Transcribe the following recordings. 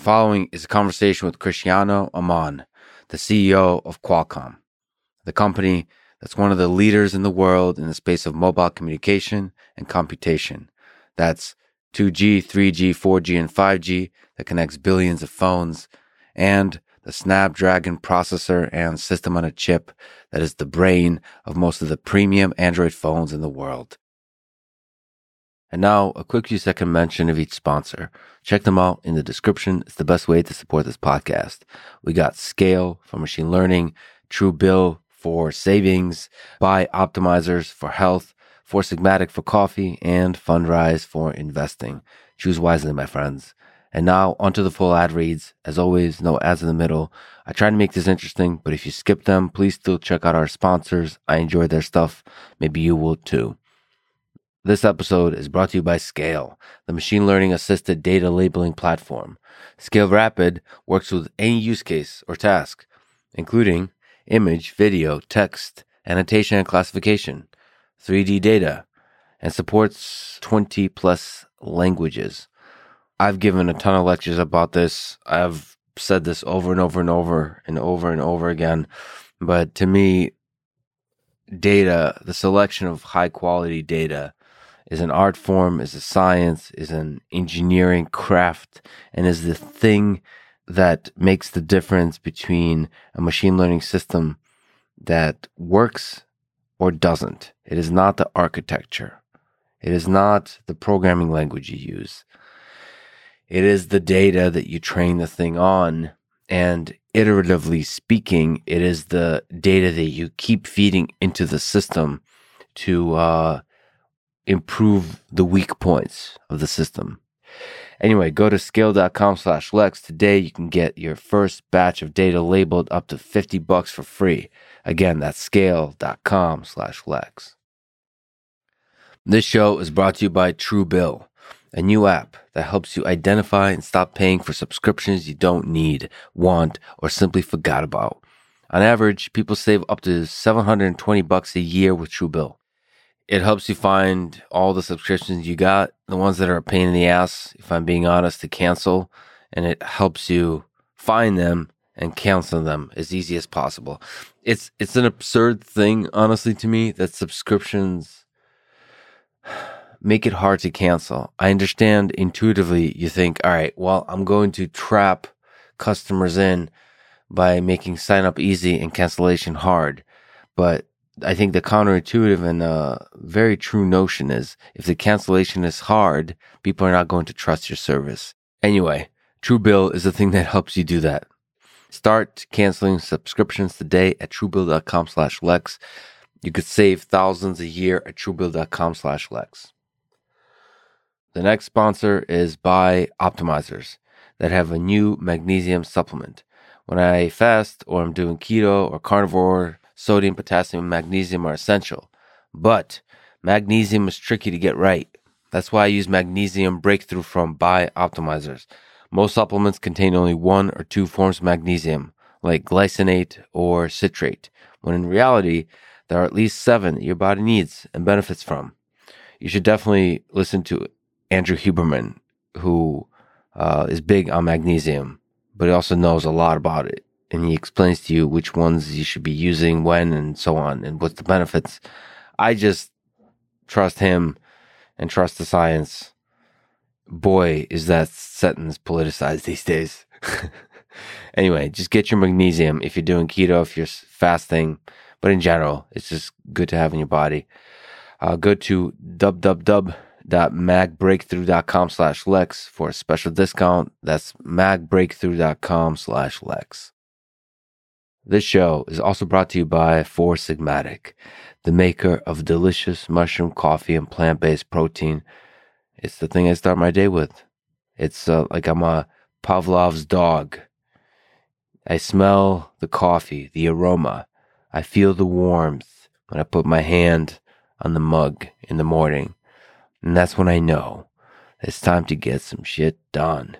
The following is a conversation with Cristiano Amon, the CEO of Qualcomm, the company that's one of the leaders in the world in the space of mobile communication and computation. That's 2G, 3G, 4G, and 5G that connects billions of phones, and the Snapdragon processor and system on a chip that is the brain of most of the premium Android phones in the world. And now, a quick few second mention of each sponsor. Check them out in the description. It's the best way to support this podcast. We got Scale for machine learning, Truebill for savings, Buy Optimizers for health, Four Sigmatic for coffee, and Fundrise for investing. Choose wisely, my friends. And now, onto the full ad reads. As always, no ads in the middle. I try to make this interesting, but if you skip them, please still check out our sponsors. I enjoy their stuff. Maybe you will too. This episode is brought to you by Scale, the machine learning-assisted data labeling platform. Scale Rapid works with any use case or task, including image, video, text, annotation and classification, 3D data, and supports 20-plus languages. I've given a ton of lectures about this. I've said this over and over again, but to me, data, the selection of high-quality data, is an art form, is a science, is an engineering craft, and is the thing that makes the difference between a machine learning system that works or doesn't. It is not the architecture. It is not the programming language you use. It is the data that you train the thing on, and iteratively speaking, it is the data that you keep feeding into the system to improve the weak points of the system. Anyway, go to scale.com/lex today. You can get your first batch of data labeled up to $50 for free. Again, that's scale.com/lex. This show is brought to you by Truebill, a new app that helps you identify and stop paying for subscriptions you don't need, want, or simply forgot about. On average, people save up to $720 a year with Truebill. It helps you find all the subscriptions you got, the ones that are a pain in the ass, if I'm being honest, to cancel, and it helps you find them and cancel them as easy as possible. It's an absurd thing, honestly, to me, that subscriptions make it hard to cancel. I understand intuitively you think, all right, well, I'm going to trap customers in by making sign up easy and cancellation hard, but I think the counterintuitive and very true notion is if the cancellation is hard, people are not going to trust your service. Anyway, Truebill is the thing that helps you do that. Start canceling subscriptions today at truebill.com/lex. You could save thousands a year at truebill.com/lex. The next sponsor is Buy Optimizers that have a new magnesium supplement. When I fast or I'm doing keto or carnivore, sodium, potassium, and magnesium are essential, but magnesium is tricky to get right. That's why I use Magnesium Breakthrough from Buy Optimizers. Most supplements contain only one or two forms of magnesium, like glycinate or citrate, when in reality, there are at least 7 that your body needs and benefits from. You should definitely listen to Andrew Huberman, who is big on magnesium, but he also knows a lot about it. And he explains to you which ones you should be using, when, and so on, and what's the benefits. I just trust him and trust the science. Boy, is that sentence politicized these days. Anyway, just get your magnesium if you're doing keto, if you're fasting. But in general, it's just good to have in your body. Go to www.magbreakthrough.com/lex for a special discount. That's magbreakthrough.com/lex. This show is also brought to you by Four Sigmatic, the maker of delicious mushroom coffee and plant-based protein. It's the thing I start my day with. It's like I'm a Pavlov's dog. I smell the coffee, the aroma. I feel the warmth when I put my hand on the mug in the morning. And that's when I know it's time to get some shit done.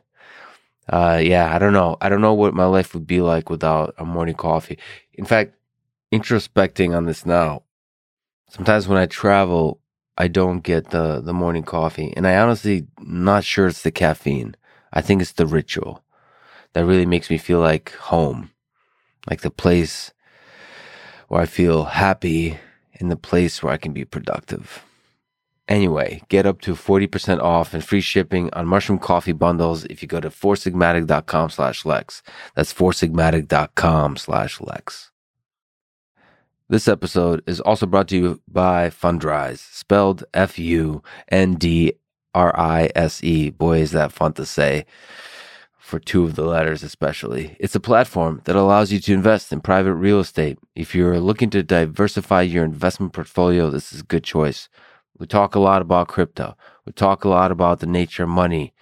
Yeah, I don't know. I don't know what my life would be like without a morning coffee. In fact, introspecting on this now, sometimes when I travel, I don't get the morning coffee. And I honestly not sure it's the caffeine. I think it's the ritual. that really makes me feel like home, like the place where I feel happy and the place where I can be productive. Anyway, get up to 40% off and free shipping on mushroom coffee bundles if you go to foursigmatic.com/lex. That's foursigmatic.com/lex. This episode is also brought to you by Fundrise, spelled Fundrise. Boy, is that fun to say for two of the letters especially. It's a platform that allows you to invest in private real estate. If you're looking to diversify your investment portfolio, this is a good choice. We talk a lot about crypto. We talk a lot about the nature of money,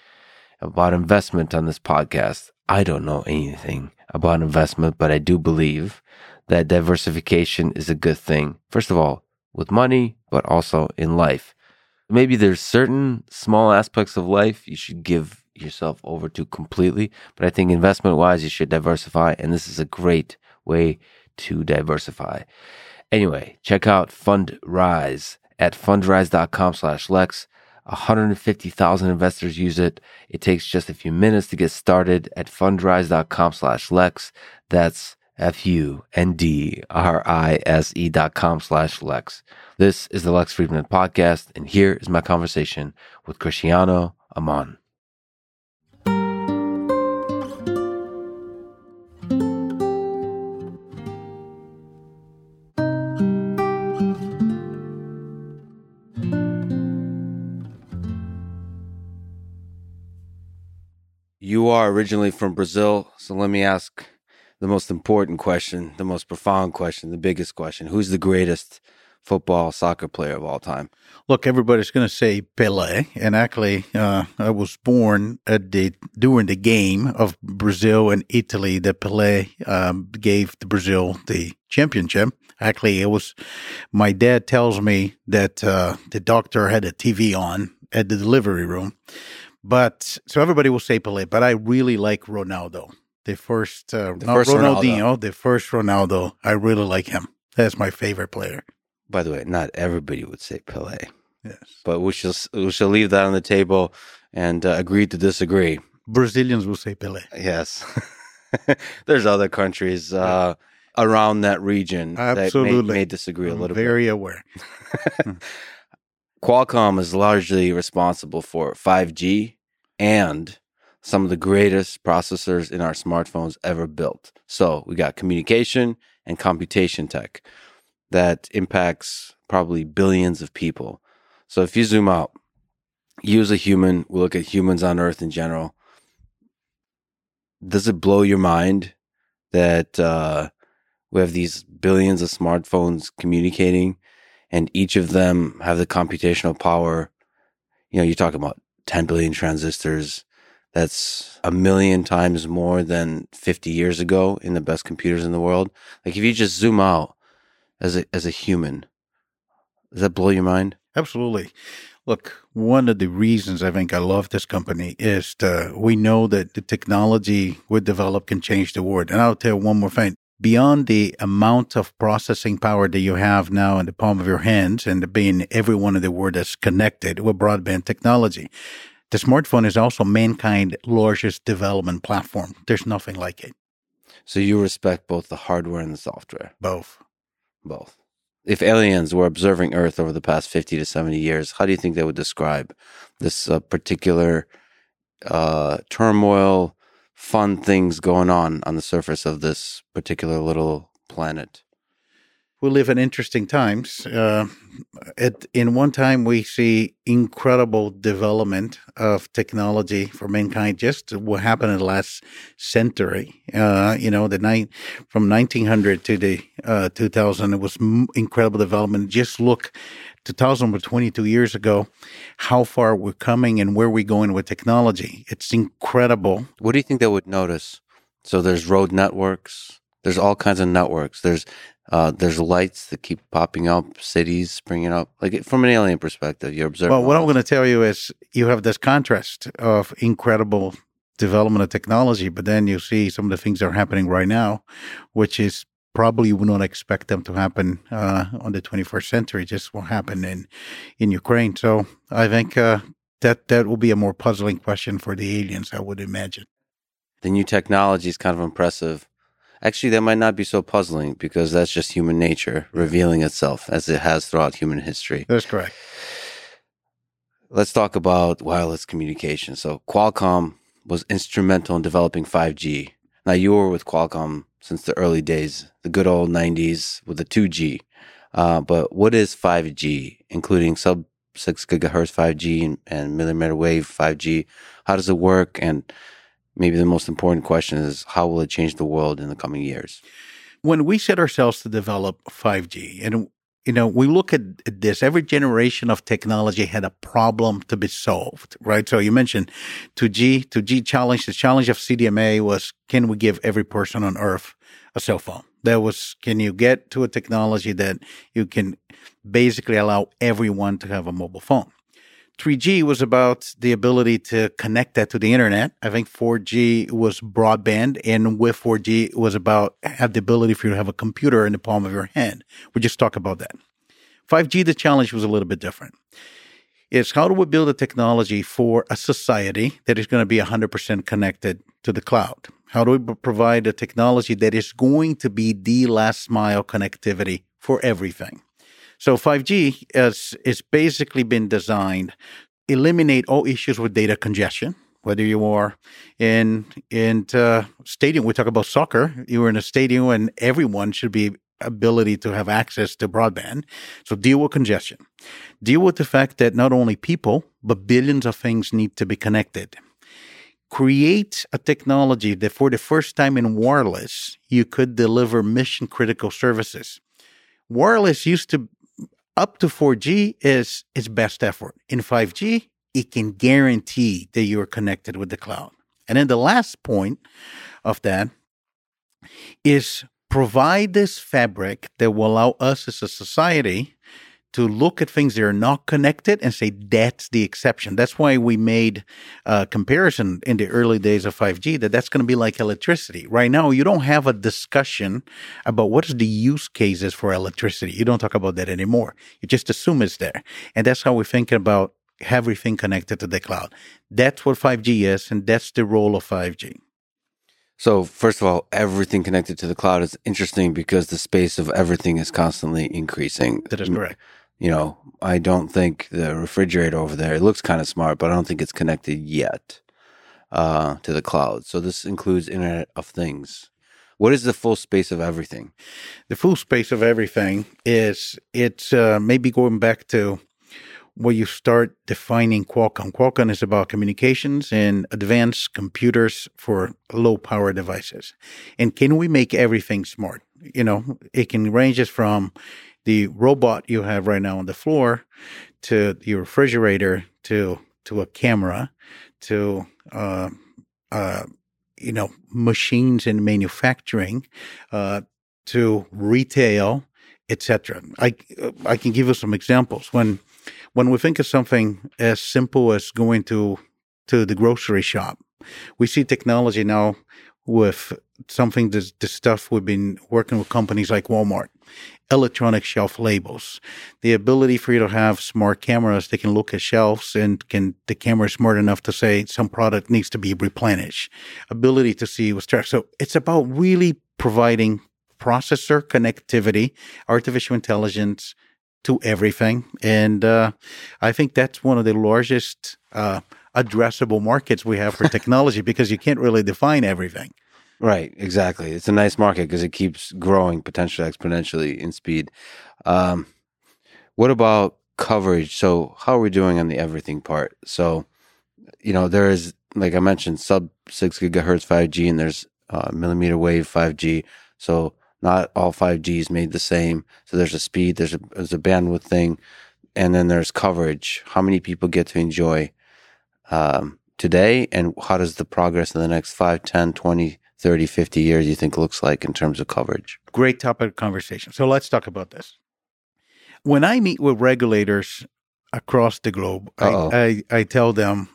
about investment on this podcast. I don't know anything about investment, but I do believe that diversification is a good thing. First of all, with money, but also in life. Maybe there's certain small aspects of life you should give yourself over to completely, but I think investment-wise, you should diversify, and this is a great way to diversify. Anyway, check out Fundrise at fundrise.com/lex. 150,000 investors use it. It takes just a few minutes to get started at fundrise.com/lex. That's Fundrise.com/Lex. This is the Lex Friedman Podcast, and here is my conversation with Cristiano Amon. You are originally from Brazil, so let me ask the most important question, the most profound question, the biggest question. Who's the greatest football, soccer player of all time? Look, everybody's going to say Pelé. And actually, I was born at during the game of Brazil and Italy that Pelé gave to Brazil the championship. Actually, it was my dad tells me that the doctor had a TV on at the delivery room. But so everybody will say Pelé, but I really like Ronaldo. The first Ronaldo. I really like him. That's my favorite player. By the way, not everybody would say Pelé. Yes. But we shall leave that on the table and agree to disagree. Brazilians will say Pelé. Yes. There's other countries around that region Absolutely. That may disagree a little bit. I'm very aware. Qualcomm is largely responsible for 5G and some of the greatest processors in our smartphones ever built. So we got communication and computation tech that impacts probably billions of people. So if you zoom out, you as a human, we look at humans on Earth in general. Does it blow your mind that we have these billions of smartphones communicating and each of them have the computational power? You know, you're talking about 10 billion transistors. That's 1 million times more than 50 years ago in the best computers in the world. Like if you just zoom out as a human, does that blow your mind? Absolutely. Look, one of the reasons I think I love this company is we know that the technology we develop can change the world. And I'll tell you one more thing. Beyond the amount of processing power that you have now in the palm of your hands and being everyone in the world that's connected with broadband technology, the smartphone is also mankind's largest development platform. There's nothing like it. So you respect both the hardware and the software? Both. If aliens were observing Earth over the past 50 to 70 years, how do you think they would describe this particular turmoil, fun things going on the surface of this particular little planet? We live in interesting times. In one time, we see incredible development of technology for mankind. Just what happened in the last century, from 1900 to the 2000, it was incredible development. Just look, 2000 was 22 years ago. How far we're coming and where we're going with technology. It's incredible. What do you think they would notice? So there's road networks. There's all kinds of networks. There's lights that keep popping up, cities springing up. Like from an alien perspective, you're observing. Well, what I'm going to tell you is you have this contrast of incredible development of technology, but then you see some of the things that are happening right now, which is probably you would not expect them to happen on the 21st century. Just what happened in Ukraine. So I think that will be a more puzzling question for the aliens, I would imagine. the new technology is kind of impressive. Actually, that might not be so puzzling because that's just human nature revealing itself as it has throughout human history. That's correct. Let's talk about wireless communication. So Qualcomm was instrumental in developing 5G. Now, you were with Qualcomm since the early days, the good old 90s with the 2G. But what is 5G, including sub-6 gigahertz 5G and millimeter wave 5G? How does it work? And maybe the most important question is, how will it change the world in the coming years? When we set ourselves to develop 5G, and we look at this, every generation of technology had a problem to be solved, right? So you mentioned 2G challenge. The challenge of CDMA was, can we give every person on earth a cell phone? That was, can you get to a technology that you can basically allow everyone to have a mobile phone? 3G was about the ability to connect that to the internet. I think 4G was broadband, and with 4G, it was about have the ability for you to have a computer in the palm of your hand. We just talked about that. 5G, the challenge was a little bit different. It's how do we build a technology for a society that is going to be 100% connected to the cloud? How do we provide a technology that is going to be the last mile connectivity for everything? So 5G is basically been designed to eliminate all issues with data congestion. Whether you are in stadium, we talk about soccer, you are in a stadium and everyone should be ability to have access to broadband. So deal with congestion. Deal with the fact that not only people, but billions of things need to be connected. Create a technology that for the first time in wireless, you could deliver mission-critical services. Wireless used to up to 4G is its best effort. In 5G, it can guarantee that you are connected with the cloud. And then the last point of that is provide this fabric that will allow us as a society to look at things that are not connected and say, that's the exception. That's why we made a comparison in the early days of 5G that's going to be like electricity. Right now, you don't have a discussion about what is the use cases for electricity. You don't talk about that anymore. You just assume it's there. And that's how we're thinking about everything connected to the cloud. That's what 5G is, and that's the role of 5G. So first of all, everything connected to the cloud is interesting because the space of everything is constantly increasing. That is correct. I don't think the refrigerator over there, it looks kind of smart, but I don't think it's connected yet to the cloud. So this includes Internet of Things. What is the full space of everything? The full space of everything is, it's maybe going back to where you start defining Qualcomm. Qualcomm is about communications and advanced computers for low-power devices. And can we make everything smart? It can range from the robot you have right now on the floor to your refrigerator to a camera to, machines and manufacturing to retail, etc. I can give you some examples. When we think of something as simple as going to the grocery shop, we see technology now with something, the stuff we've been working with companies like Walmart, electronic shelf labels, the ability for you to have smart cameras that can look at shelves and the camera is smart enough to say some product needs to be replenished, ability to see what's there. So it's about really providing processor connectivity, artificial intelligence, to everything. And I think that's one of the largest addressable markets we have for technology because you can't really define everything. Right, exactly. It's a nice market because it keeps growing potentially exponentially in speed. What about coverage? So how are we doing on the everything part? So, there is, like I mentioned, sub-6 gigahertz 5G and there's millimeter wave 5G. So not all 5G is made the same. So there's a speed, there's a bandwidth thing, and then there's coverage. How many people get to enjoy today, and how does the progress in the next 5, 10, 20, 30, 50 years you think looks like in terms of coverage? Great topic of conversation. So let's talk about this. When I meet with regulators across the globe, I tell them,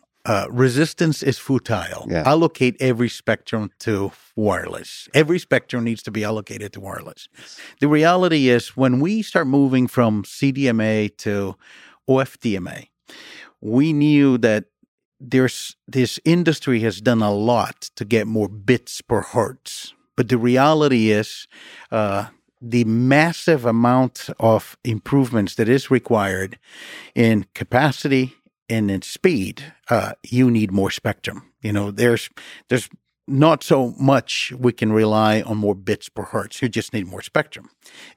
resistance is futile. Yeah. Allocate every spectrum to wireless. Every spectrum needs to be allocated to wireless. Yes. The reality is when we start moving from CDMA to OFDMA, we knew that this industry has done a lot to get more bits per hertz. But the reality is the massive amount of improvements that is required in capacity and in speed, you need more spectrum. You know, there's not so much we can rely on more bits per hertz. You just need more spectrum.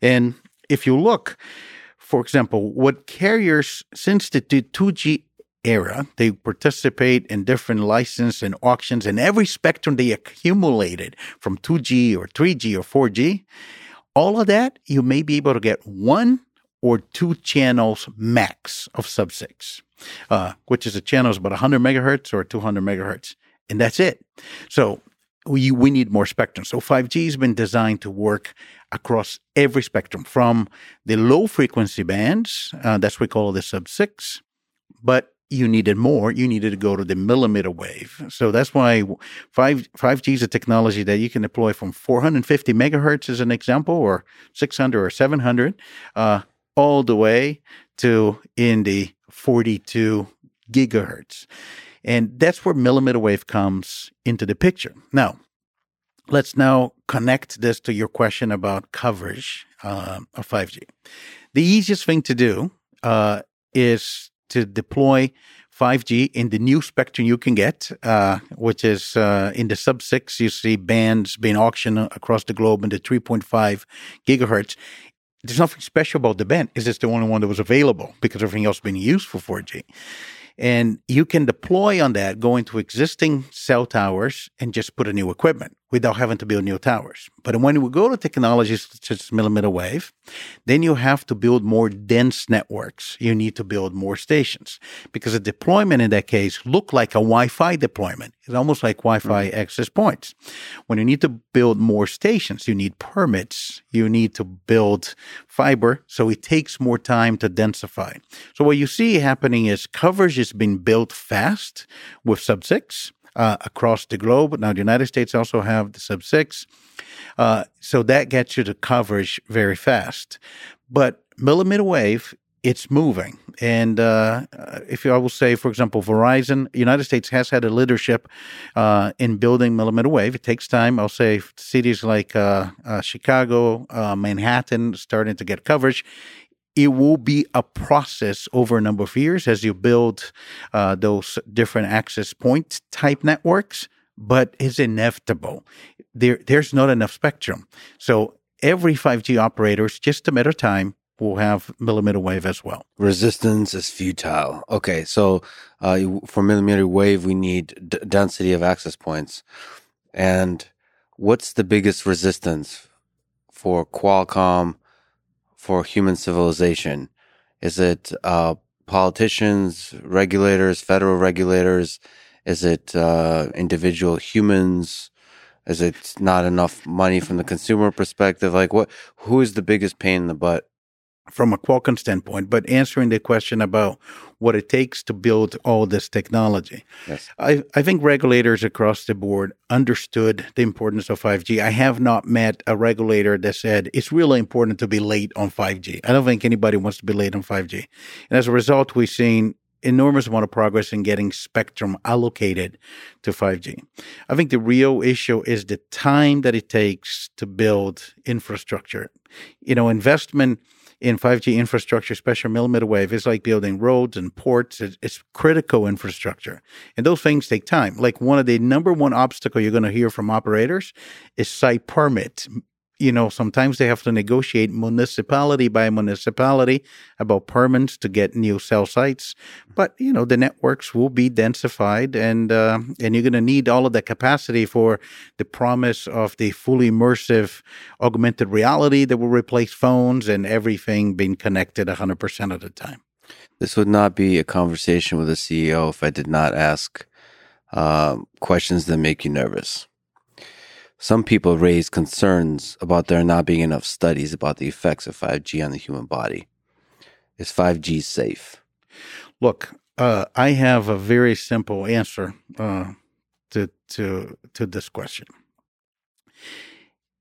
And if you look, for example, what carriers, since the 2G era, they participate in different license and auctions, and every spectrum they accumulated from 2G or 3G or 4G, all of that, you may be able to get one or two channels max of sub-6, which is a channel is about 100 megahertz or 200 megahertz, and that's it. So we need more spectrum. So 5G has been designed to work across every spectrum, from the low-frequency bands, that's what we call the sub-6, but you needed more. You needed to go to the millimeter wave. So that's why 5G is a technology that you can deploy from 450 megahertz as an example, or 600 or 700, all the way to in the 42 gigahertz. And that's where millimeter wave comes into the picture. Now, let's now connect this to your question about coverage of 5G. The easiest thing to do is to deploy 5G in the new spectrum you can get, which is in the sub-6. You see bands being auctioned across the globe in the 3.5 gigahertz. There's nothing special about the band. It's just the only one that was available because everything else has been used for 4G. And you can deploy on that, go into existing cell towers and just put a new equipment without having to build new towers. But when we go to technologies such as millimeter wave, then you have to build more dense networks. You need to build more stations because a deployment in that case looked like a Wi-Fi deployment. It's almost like Wi-Fi access points. When you need to build more stations, you need permits. You need to build fiber, so it takes more time to densify. So what you see happening is coverage is being built fast with sub-6 across the globe. Now, the United States also have the sub-6. So that gets you to coverage very fast. But millimeter wave, it's moving. And I will say, for example, Verizon, United States has had a leadership in building millimeter wave. It takes time. I'll say cities like Chicago, Manhattan, starting to get coverage. It will be a process over a number of years as you build those different access point type networks, but it's inevitable. There's not enough spectrum. So every 5G operator, it's just a matter of time, will have millimeter wave as well. Resistance is futile. Okay, so for millimeter wave, we need density of access points. And what's the biggest resistance for Qualcomm, for human civilization? Is it politicians, regulators, federal regulators? Is it individual humans? Is it not enough money from the consumer perspective? Like, who is the biggest pain in the butt from a Qualcomm standpoint? But answering the question about what it takes to build all this technology. Yes. I think regulators across the board understood the importance of 5G. I have not met a regulator that said, it's really important to be late on 5G. I don't think anybody wants to be late on 5G. And as a result, we've seen enormous amount of progress in getting spectrum allocated to 5G. I think the real issue is the time that it takes to build infrastructure. You know, investment in 5G infrastructure, especially millimeter wave, is like building roads and ports. It's critical infrastructure. And those things take time. Like one of the number one obstacle you're going to hear from operators is site permit. You know, sometimes they have to negotiate municipality by municipality about permits to get new cell sites. But, you know, the networks will be densified and you're going to need all of that capacity for the promise of the fully immersive augmented reality that will replace phones and everything being connected 100% of the time. This would not be a conversation with a CEO if I did not ask questions that make you nervous. Some people raise concerns about there not being enough studies about the effects of 5G on the human body. Is 5G safe? Look, I have a very simple answer to this question.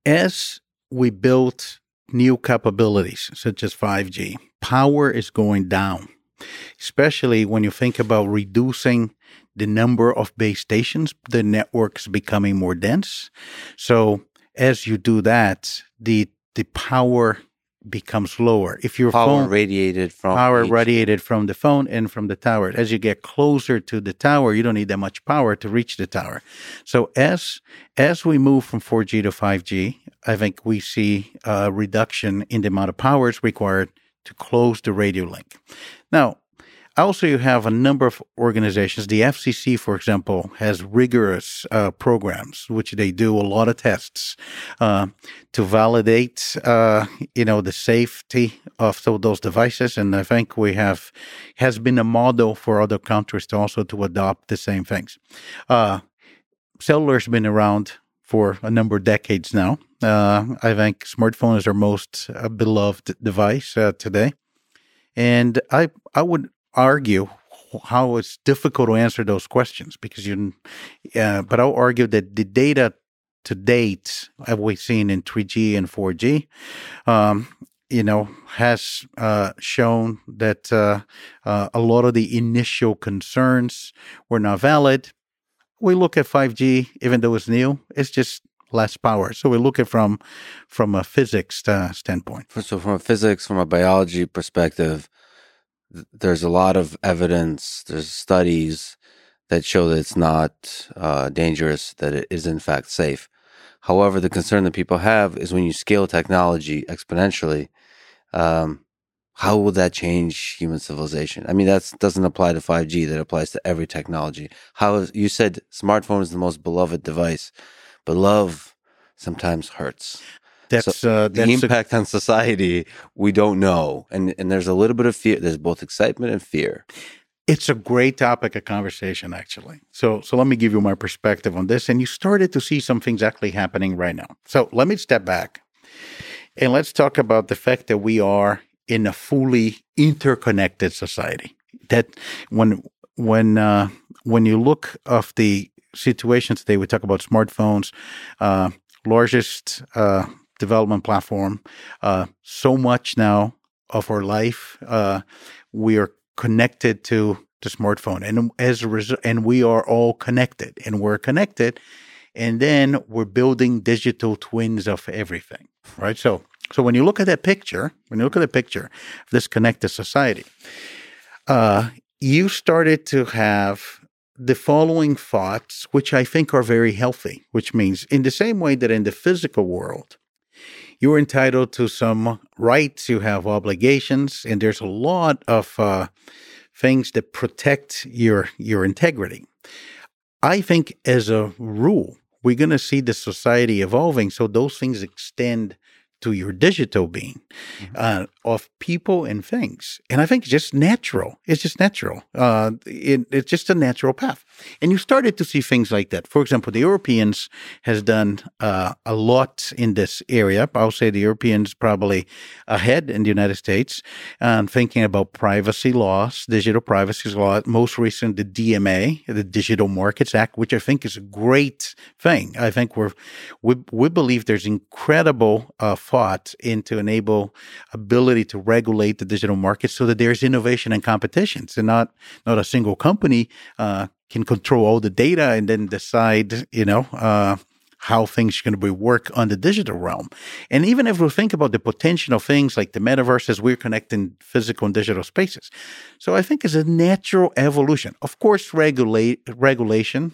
As we build new capabilities, such as 5G, power is going down, especially when you think about reducing the number of base stations, the network's becoming more dense. So as you do that, the power becomes lower. If your phone radiated from the phone and from the tower. As you get closer to the tower, you don't need that much power to reach the tower. So as we move from 4G to 5G, I think we see a reduction in the amount of power required to close the radio link. Now, also, you have a number of organizations. The FCC, for example, has rigorous programs, which they do a lot of tests to validate, the safety of those devices. And I think has been a model for other countries to adopt the same things. Cellular's been around for a number of decades now. I think smartphone is our most beloved device today, and I would argue how it's difficult to answer those questions because but I'll argue that the data to date that we've seen in 3G and 4G, has shown that a lot of the initial concerns were not valid. We look at 5G, even though it's new, it's just less power. So we look at from a physics standpoint. So from a biology perspective, there's a lot of evidence, there's studies that show that it's not dangerous, that it is in fact safe. However, the concern that people have is when you scale technology exponentially, how will that change human civilization? I mean, that doesn't apply to 5G, that applies to every technology. You said smartphone is the most beloved device, but love sometimes hurts. That's the impact on society, we don't know. And there's a little bit of fear. There's both excitement and fear. It's a great topic of conversation, actually. So let me give you my perspective on this. And you started to see some things actually happening right now. So let me step back and let's talk about the fact that we are in a fully interconnected society. That when you look of the situation today, we talk about smartphones, largest development platform. So much now of our life, we are connected to the smartphone, and as a result, and we are all connected, and we're connected, and then we're building digital twins of everything, right? So when you look at that picture, of this connected society, you started to have the following thoughts, which I think are very healthy, which means in the same way that in the physical world, you're entitled to some rights, you have obligations, and there's a lot of things that protect your integrity. I think as a rule, we're going to see the society evolving, so those things extend to your digital being, of people and things. And I think it's just natural. It's just a natural path. And you started to see things like that. For example, the Europeans has done a lot in this area. I'll say the Europeans probably ahead in the United States, thinking about privacy laws, digital privacy law. Most recent, the DMA, the Digital Markets Act, which I think is a great thing. I think we believe there's incredible fought into enable ability to regulate the digital market so that there's innovation and competition. So not a single company can control all the data and then decide, how things can be work on the digital realm. And even if we think about the potential things like the metaverse, as we're connecting physical and digital spaces. So I think it's a natural evolution. Of course, regulation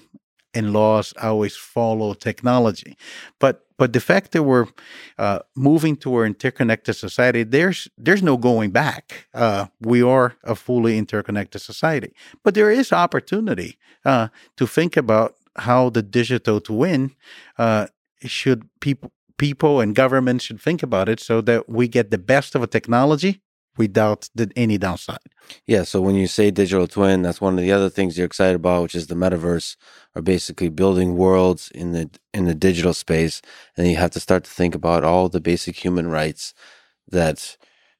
and laws always follow technology. But the fact that we're moving to an interconnected society, there's no going back. We are a fully interconnected society. But there is opportunity to think about how the digital twin should people and governments should think about it so that we get the best of a technology without any downside. Yeah, so when you say digital twin, that's one of the other things you're excited about, which is the metaverse, or basically building worlds in the digital space. And you have to start to think about all the basic human rights that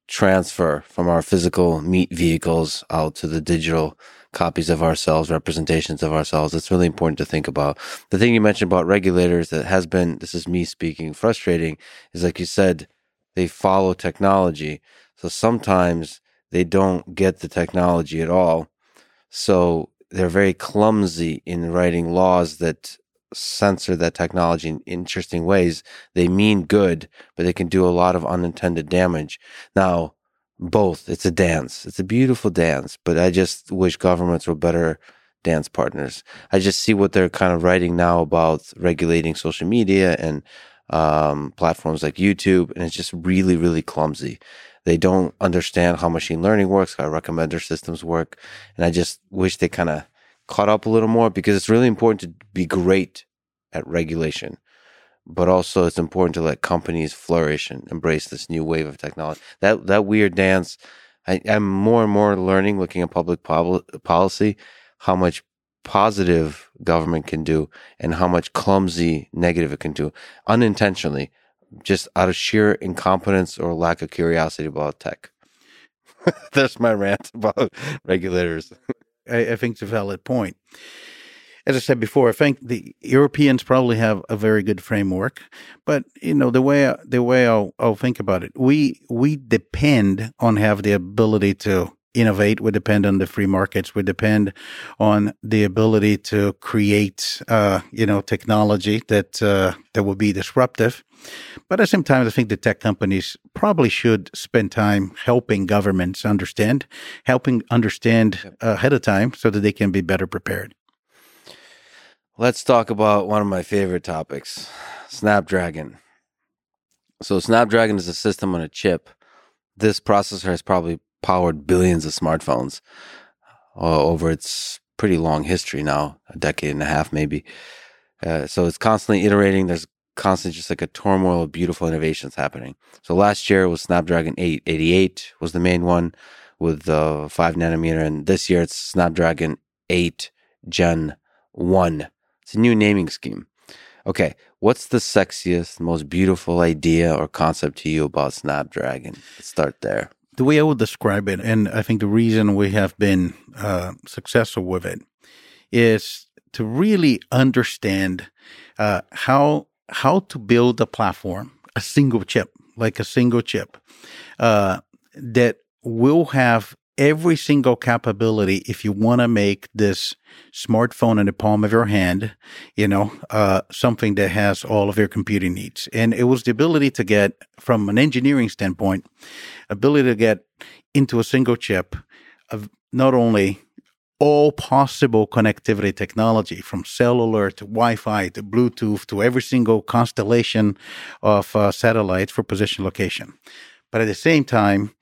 transfer from our physical meat vehicles out to the digital copies of ourselves, representations of ourselves. It's really important to think about. The thing you mentioned about regulators that has been, this is me speaking, frustrating, is like you said, they follow technology. So sometimes they don't get the technology at all. So they're very clumsy in writing laws that censor that technology in interesting ways. They mean good, but they can do a lot of unintended damage. Now, both, it's a dance. It's a beautiful dance, but I just wish governments were better dance partners. I just see what they're kind of writing now about regulating social media and platforms like YouTube, and it's just really, really clumsy. They don't understand how machine learning works, how recommender systems work, and I just wish they kind of caught up a little more, because it's really important to be great at regulation, but also it's important to let companies flourish and embrace this new wave of technology. That weird dance, I'm more and more learning, looking at public policy, how much positive government can do and how much clumsy negative it can do, unintentionally, just out of sheer incompetence or lack of curiosity about tech. That's my rant about regulators. I think it's a valid point. As I said before, I think the Europeans probably have a very good framework, but you know, the way I'll think about it, we depend on have the ability to innovate. We depend on the free markets. We depend on the ability to create, technology that will be disruptive. But at the same time, I think the tech companies probably should spend time helping governments understand ahead of time so that they can be better prepared. Let's talk about one of my favorite topics, Snapdragon. So Snapdragon is a system on a chip. This processor has probably powered billions of smartphones over its pretty long history now, a decade and a half maybe. So it's constantly iterating. There's constantly just like a turmoil of beautiful innovations happening. So last year was Snapdragon 888 was the main one with the 5 nanometer. And this year it's Snapdragon 8 Gen 1. It's a new naming scheme. Okay, what's the sexiest, most beautiful idea or concept to you about Snapdragon? Let's start there. The way I would describe it, and I think the reason we have been successful with it, is to really understand how to build a platform, a single chip, that will have every single capability if you want to make this smartphone in the palm of your hand, something that has all of your computing needs. And it was the ability to get, from an engineering standpoint, ability to get into a single chip of not only all possible connectivity technology, from cellular to Wi-Fi to Bluetooth to every single constellation of satellites for position location. But at the same time,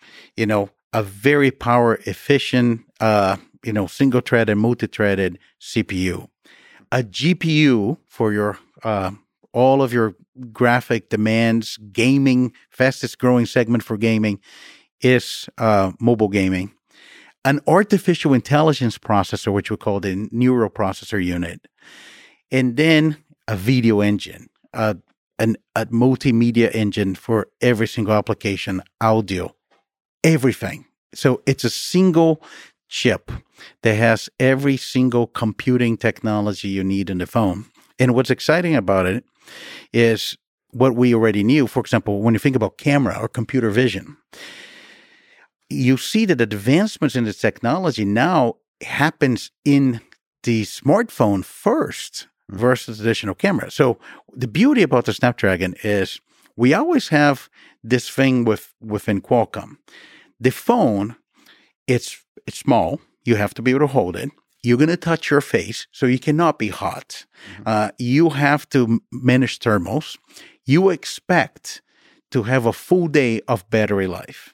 a very power efficient, single threaded, multi-threaded CPU, a GPU for your all of your graphic demands, gaming, fastest growing segment for gaming is mobile gaming, an artificial intelligence processor, which we call the neural processor unit, and then a video engine, a multimedia engine for every single application, audio. Everything. So it's a single chip that has every single computing technology you need in the phone. And what's exciting about it is what we already knew. For example, when you think about camera or computer vision, you see that advancements in the technology now happens in the smartphone first versus traditional camera. So the beauty about the Snapdragon is we always have this thing within Qualcomm. The phone, it's small. You have to be able to hold it. You're going to touch your face, so you cannot be hot. Mm-hmm. You have to manage thermals. You expect to have a full day of battery life.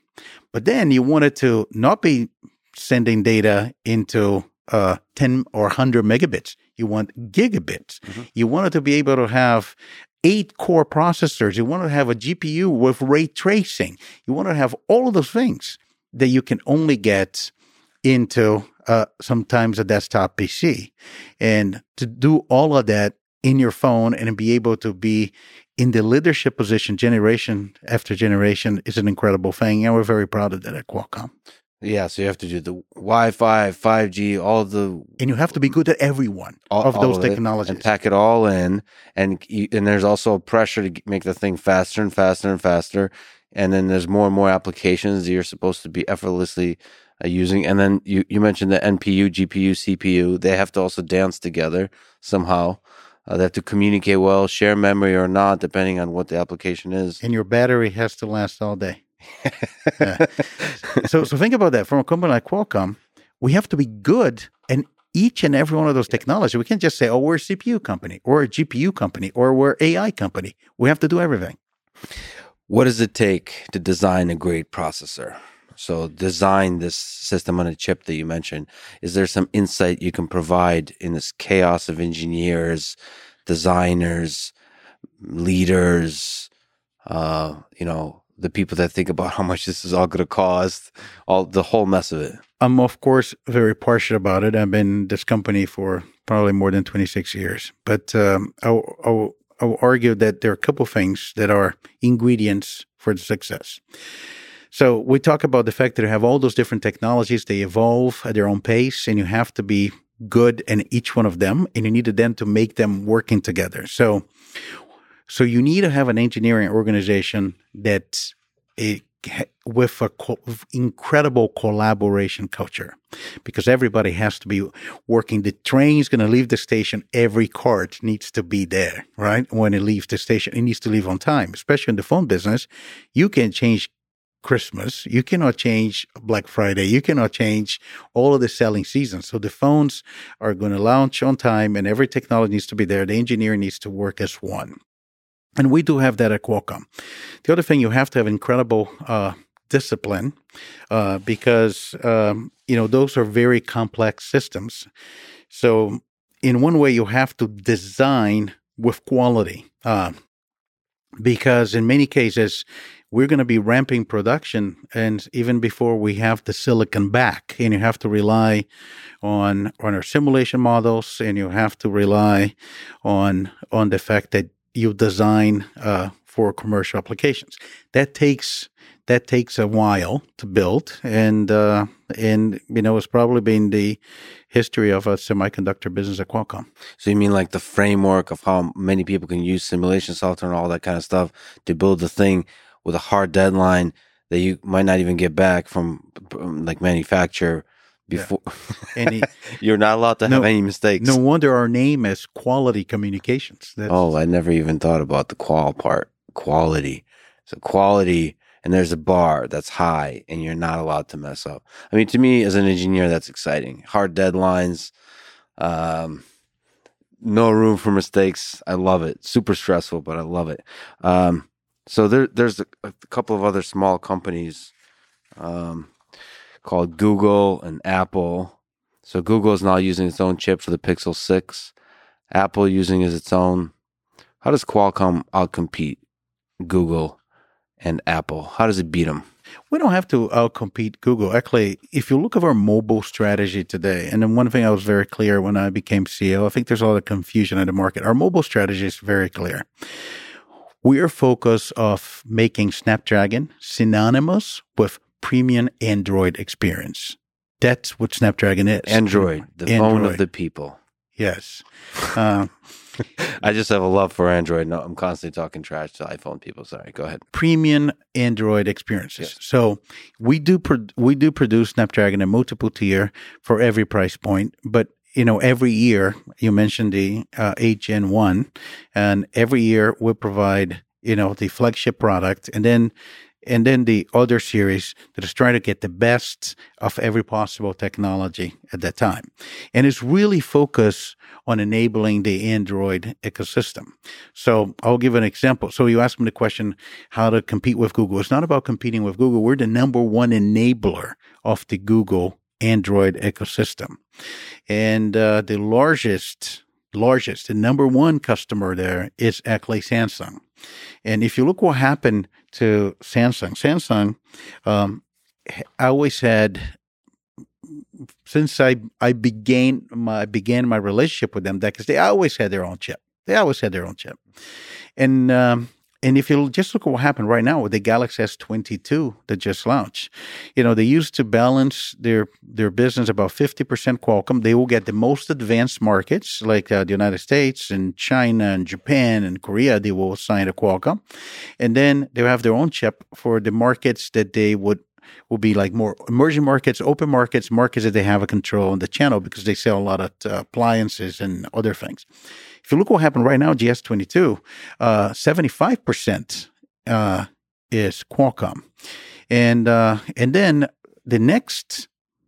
But then you want it to not be sending data into 10 or 100 megabits. You want gigabits. Mm-hmm. You want it to be able to have 8-core processors. You want to have a GPU with ray tracing. You want to have all of those things that you can only get into sometimes a desktop PC. And to do all of that in your phone and be able to be in the leadership position generation after generation is an incredible thing. And we're very proud of that at Qualcomm. Yeah, so you have to do the Wi-Fi, 5G, and you have to be good at every one of those technologies. And pack it all in, and there's also a pressure to make the thing faster and faster and faster, and then there's more and more applications that you're supposed to be effortlessly using. And then you mentioned the NPU, GPU, CPU. They have to also dance together somehow. They have to communicate well, share memory or not, depending on what the application is. And your battery has to last all day. Yeah. So think about that. From a company like Qualcomm, we have to be good in each and every one of those technologies. We can't just say, oh, we're a CPU company or a GPU company or we're AI company. We have to do everything. What does it take to design a great processor? So design this system on a chip that you mentioned. Is there some insight you can provide in this chaos of engineers, designers, leaders, the people that think about how much this is all going to cost, the whole mess of it? I'm, of course, very partial about it. I've been in this company for probably more than 26 years. But I'll argue that there are a couple things that are ingredients for the success. So we talk about the fact that you have all those different technologies, they evolve at their own pace, and you have to be good in each one of them, and you need then to make them working together. So you need to have an engineering organization that with an incredible collaboration culture, because everybody has to be working. The train is going to leave the station. Every cart needs to be there, right? When it leaves the station, it needs to leave on time, especially in the phone business. You can change Christmas, you cannot change Black Friday, you cannot change all of the selling seasons. So the phones are going to launch on time and every technology needs to be there. The engineer needs to work as one. And we do have that at Qualcomm. The other thing, you have to have incredible discipline because, those are very complex systems. So in one way, you have to design with quality because in many cases, we're going to be ramping production, and even before we have the silicon back, and you have to rely on our simulation models, and you have to rely on the fact that you design for commercial applications. That takes a while to build, and it's probably been the history of a semiconductor business at Qualcomm. So you mean like the framework of how many people can use simulation software and all that kind of stuff to build the thing, with a hard deadline that you might not even get back from like manufacturer before. Yeah. You're not allowed to have any mistakes. No wonder our name is Quality Communications. I never even thought about the qual part. Quality. So quality, and there's a bar that's high, and you're not allowed to mess up. I mean, to me, as an engineer, that's exciting. Hard deadlines, no room for mistakes. I love it. Super stressful, but I love it. So there's a couple of other small companies called Google and Apple. So Google is now using its own chip for the Pixel 6. Apple using its own. How does Qualcomm outcompete Google and Apple? How does it beat them? We don't have to outcompete Google. Actually, if you look at our mobile strategy today, and then one thing I was very clear when I became CEO, I think there's a lot of confusion in the market. Our mobile strategy is very clear. We are focused of making Snapdragon synonymous with premium Android experience. That's what Snapdragon is. Android, phone of the people. Yes. I just have a love for Android. No, I'm constantly talking trash to iPhone people. Sorry, go ahead. Premium Android experiences. Yes. So we do produce Snapdragon in multiple tier for every price point, but every year, you mentioned the Gen 1, and every year we provide, the flagship product, and then the other series that is trying to get the best of every possible technology at that time. And it's really focused on enabling the Android ecosystem. So I'll give an example. So you asked me the question, how to compete with Google. It's not about competing with Google. We're the number one enabler of the Google Android ecosystem. And the largest, the number one customer there is actually Samsung. And if you look what happened to Samsung, I always had, since I began my relationship with them, that because they always had their own chip. And and if you just look at what happened right now with the Galaxy S22 that just launched, they used to balance their business about 50% Qualcomm. They will get the most advanced markets like the United States and China and Japan and Korea. They will assign to Qualcomm. And then they'll have their own chip for the markets that they would will be like more emerging markets, open markets, markets that they have a control on the channel because they sell a lot of appliances and other things. If you look what happened right now, GS22, 75% is Qualcomm. And then the next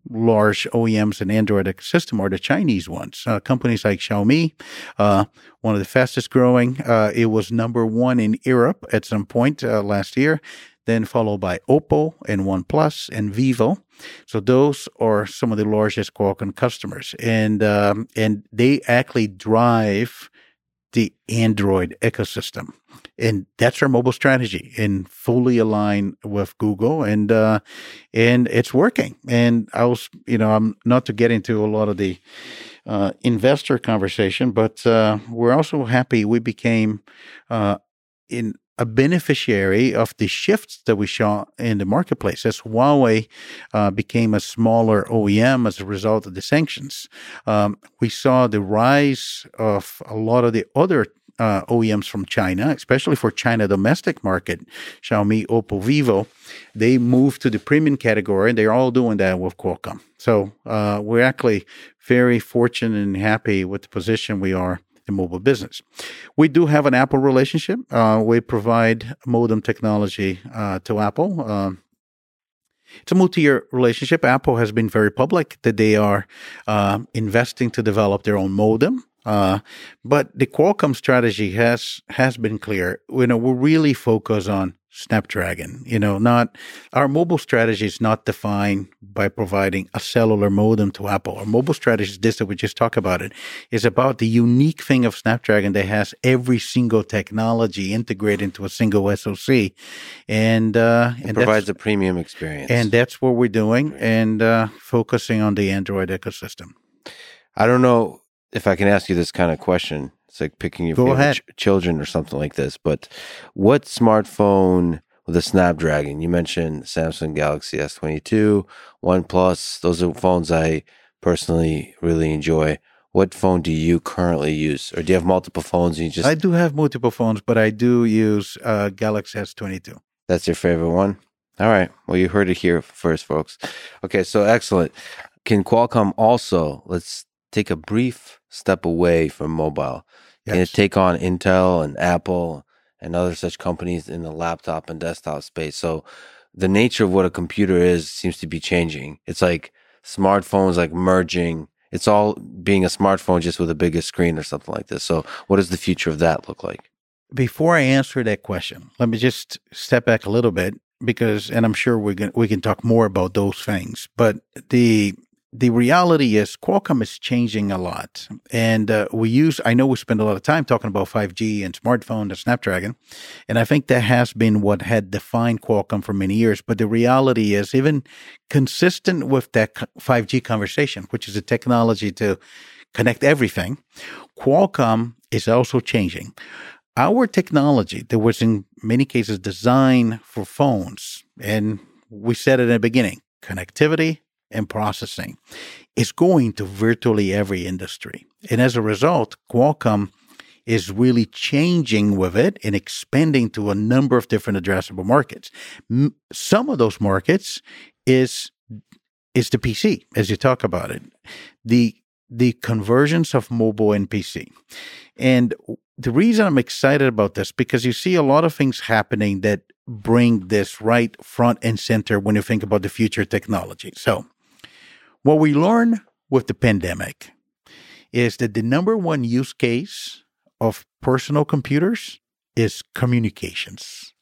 large OEMs in Android ecosystem are the Chinese ones. Companies like Xiaomi, one of the fastest growing. It was number one in Europe at some point last year, then followed by Oppo and OnePlus and Vivo. So those are some of the largest Qualcomm customers. And they actually drive the Android ecosystem. And that's our mobile strategy and fully aligned with Google. And it's working. And I was, you know, I'm not to get into a lot of the investor conversation, but we're also happy we became in a beneficiary of the shifts that we saw in the marketplace as Huawei became a smaller OEM as a result of the sanctions. We saw the rise of a lot of the other OEMs from China, especially for China domestic market, Xiaomi, Oppo, Vivo. They moved to the premium category, and they're all doing that with Qualcomm. So we're actually very fortunate and happy with the position we are in mobile business. We do have an Apple relationship. We provide modem technology to Apple. It's a multi-year relationship. Apple has been very public that they are investing to develop their own modem. But the Qualcomm strategy has been clear. You know, we're really focused on Snapdragon. You know, not our mobile strategy is not defined by providing a cellular modem to Apple. Our mobile strategy is this that we just talked about. It is about the unique thing of Snapdragon that has every single technology integrated into a single SoC, and provides a premium experience. And that's what we're doing, and focusing on the Android ecosystem. I don't know if I can ask you this kind of question. It's like picking your favorite children or something like this. But what smartphone with a Snapdragon? You mentioned Samsung Galaxy S22, OnePlus. Those are phones I personally really enjoy. What phone do you currently use? Or do you have multiple phones? You just... I do have multiple phones, but I do use Galaxy S22. That's your favorite one? All right. Well, you heard it here first, folks. Okay, so excellent. Can Qualcomm also, let's take a brief step away from mobile and take on Intel and Apple and other such companies in the laptop and desktop space. So the nature of what a computer is seems to be changing. It's like smartphones like merging. It's all being a smartphone just with a bigger screen or something like this. So what does the future of that look like? Before I answer that question, let me just step back a little bit because, and I'm sure we can talk more about those things, but the reality is Qualcomm is changing a lot. And I know we spend a lot of time talking about 5G and smartphone and Snapdragon. And I think that has been what had defined Qualcomm for many years. But the reality is even consistent with that 5G conversation, which is a technology to connect everything, Qualcomm is also changing. Our technology that was in many cases designed for phones, and we said it in the beginning, connectivity and processing is going to virtually every industry. And as a result, Qualcomm is really changing with it and expanding to a number of different addressable markets. Some of those markets is the PC, as you talk about it, the convergence of mobile and PC. And the reason I'm excited about this, because you see a lot of things happening that bring this right front and center when you think about the future technology. So what we learned with the pandemic is that the number one use case of personal computers is communications.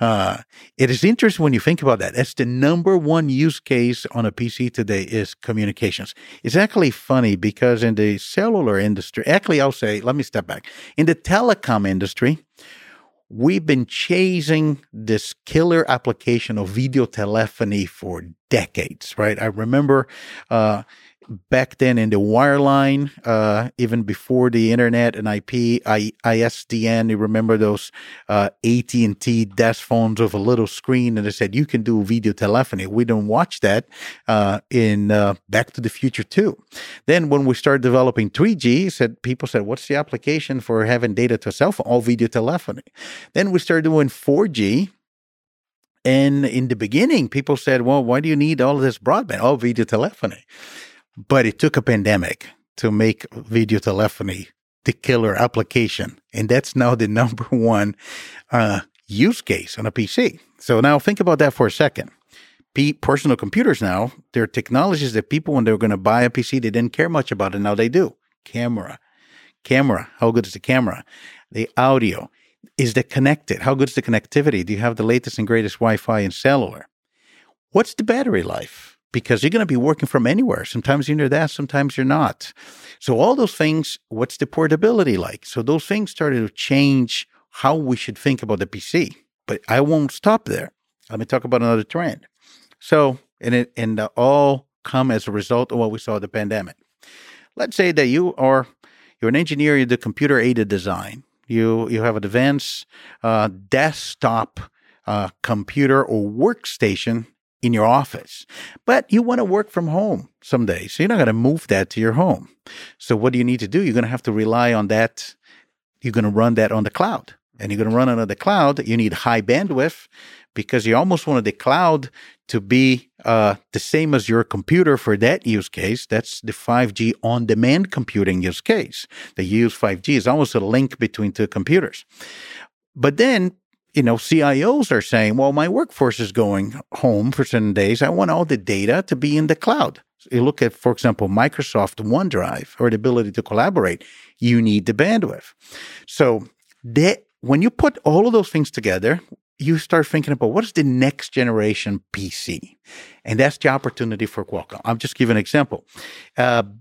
It is interesting when you think about that. That's the number one use case on a PC today is communications. It's actually funny because in the cellular industry, actually I'll say, let me step back. In the telecom industry, we've been chasing this killer application of video telephony for decades, right? I remember back then in the wireline, even before the internet and IP, ISDN, you remember those AT&T desk phones with a little screen, and they said, you can do video telephony. We don't watch that in Back to the Future 2. Then when we started developing 3G, people said, what's the application for having data to a cell phone? All video telephony. Then we started doing 4G. And in the beginning, people said, well, why do you need all this broadband? Oh, video telephony. But it took a pandemic to make video telephony the killer application. And that's now the number one use case on a PC. So now think about that for a second. Personal computers now, they're technologies that people, when they were going to buy a PC, they didn't care much about it. Now they do. Camera. How good is the camera? The audio. Is that connected? How good is the connectivity? Do you have the latest and greatest Wi-Fi and cellular? What's the battery life? Because you're going to be working from anywhere. Sometimes you're near that, sometimes you're not. So all those things, what's the portability like? So those things started to change how we should think about the PC. But I won't stop there. Let me talk about another trend. So, and all come as a result of what we saw in the pandemic. Let's say that you're an engineer, you do computer-aided design. You have an advanced desktop computer or workstation in your office, but you want to work from home someday. So you're not going to move that to your home. So what do you need to do? You're going to have to rely on that. You're going to run that on the cloud. And you're going to run it on the cloud. You need high bandwidth because you almost wanted the cloud to be the same as your computer for that use case. That's the 5G on-demand computing use case. They use 5G is almost a link between two computers. But then, CIOs are saying, well, my workforce is going home for certain days. I want all the data to be in the cloud. So you look at, for example, Microsoft OneDrive or the ability to collaborate. You need the bandwidth. So that when you put all of those things together, you start thinking about what is the next generation PC? And that's the opportunity for Qualcomm. I'm just giving an example.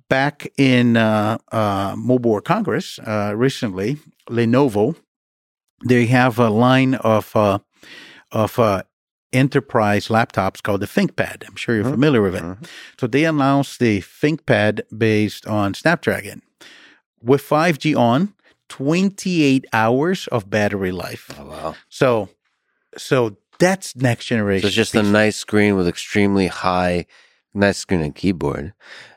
Back in Mobile World Congress recently, Lenovo, they have a line of enterprise laptops called the ThinkPad. I'm sure you're familiar with it. Mm-hmm. So they announced the ThinkPad based on Snapdragon. With 5G on, 28 hours of battery life. Oh, wow. So that's next generation. So it's just a nice screen with extremely high, nice screen and keyboard,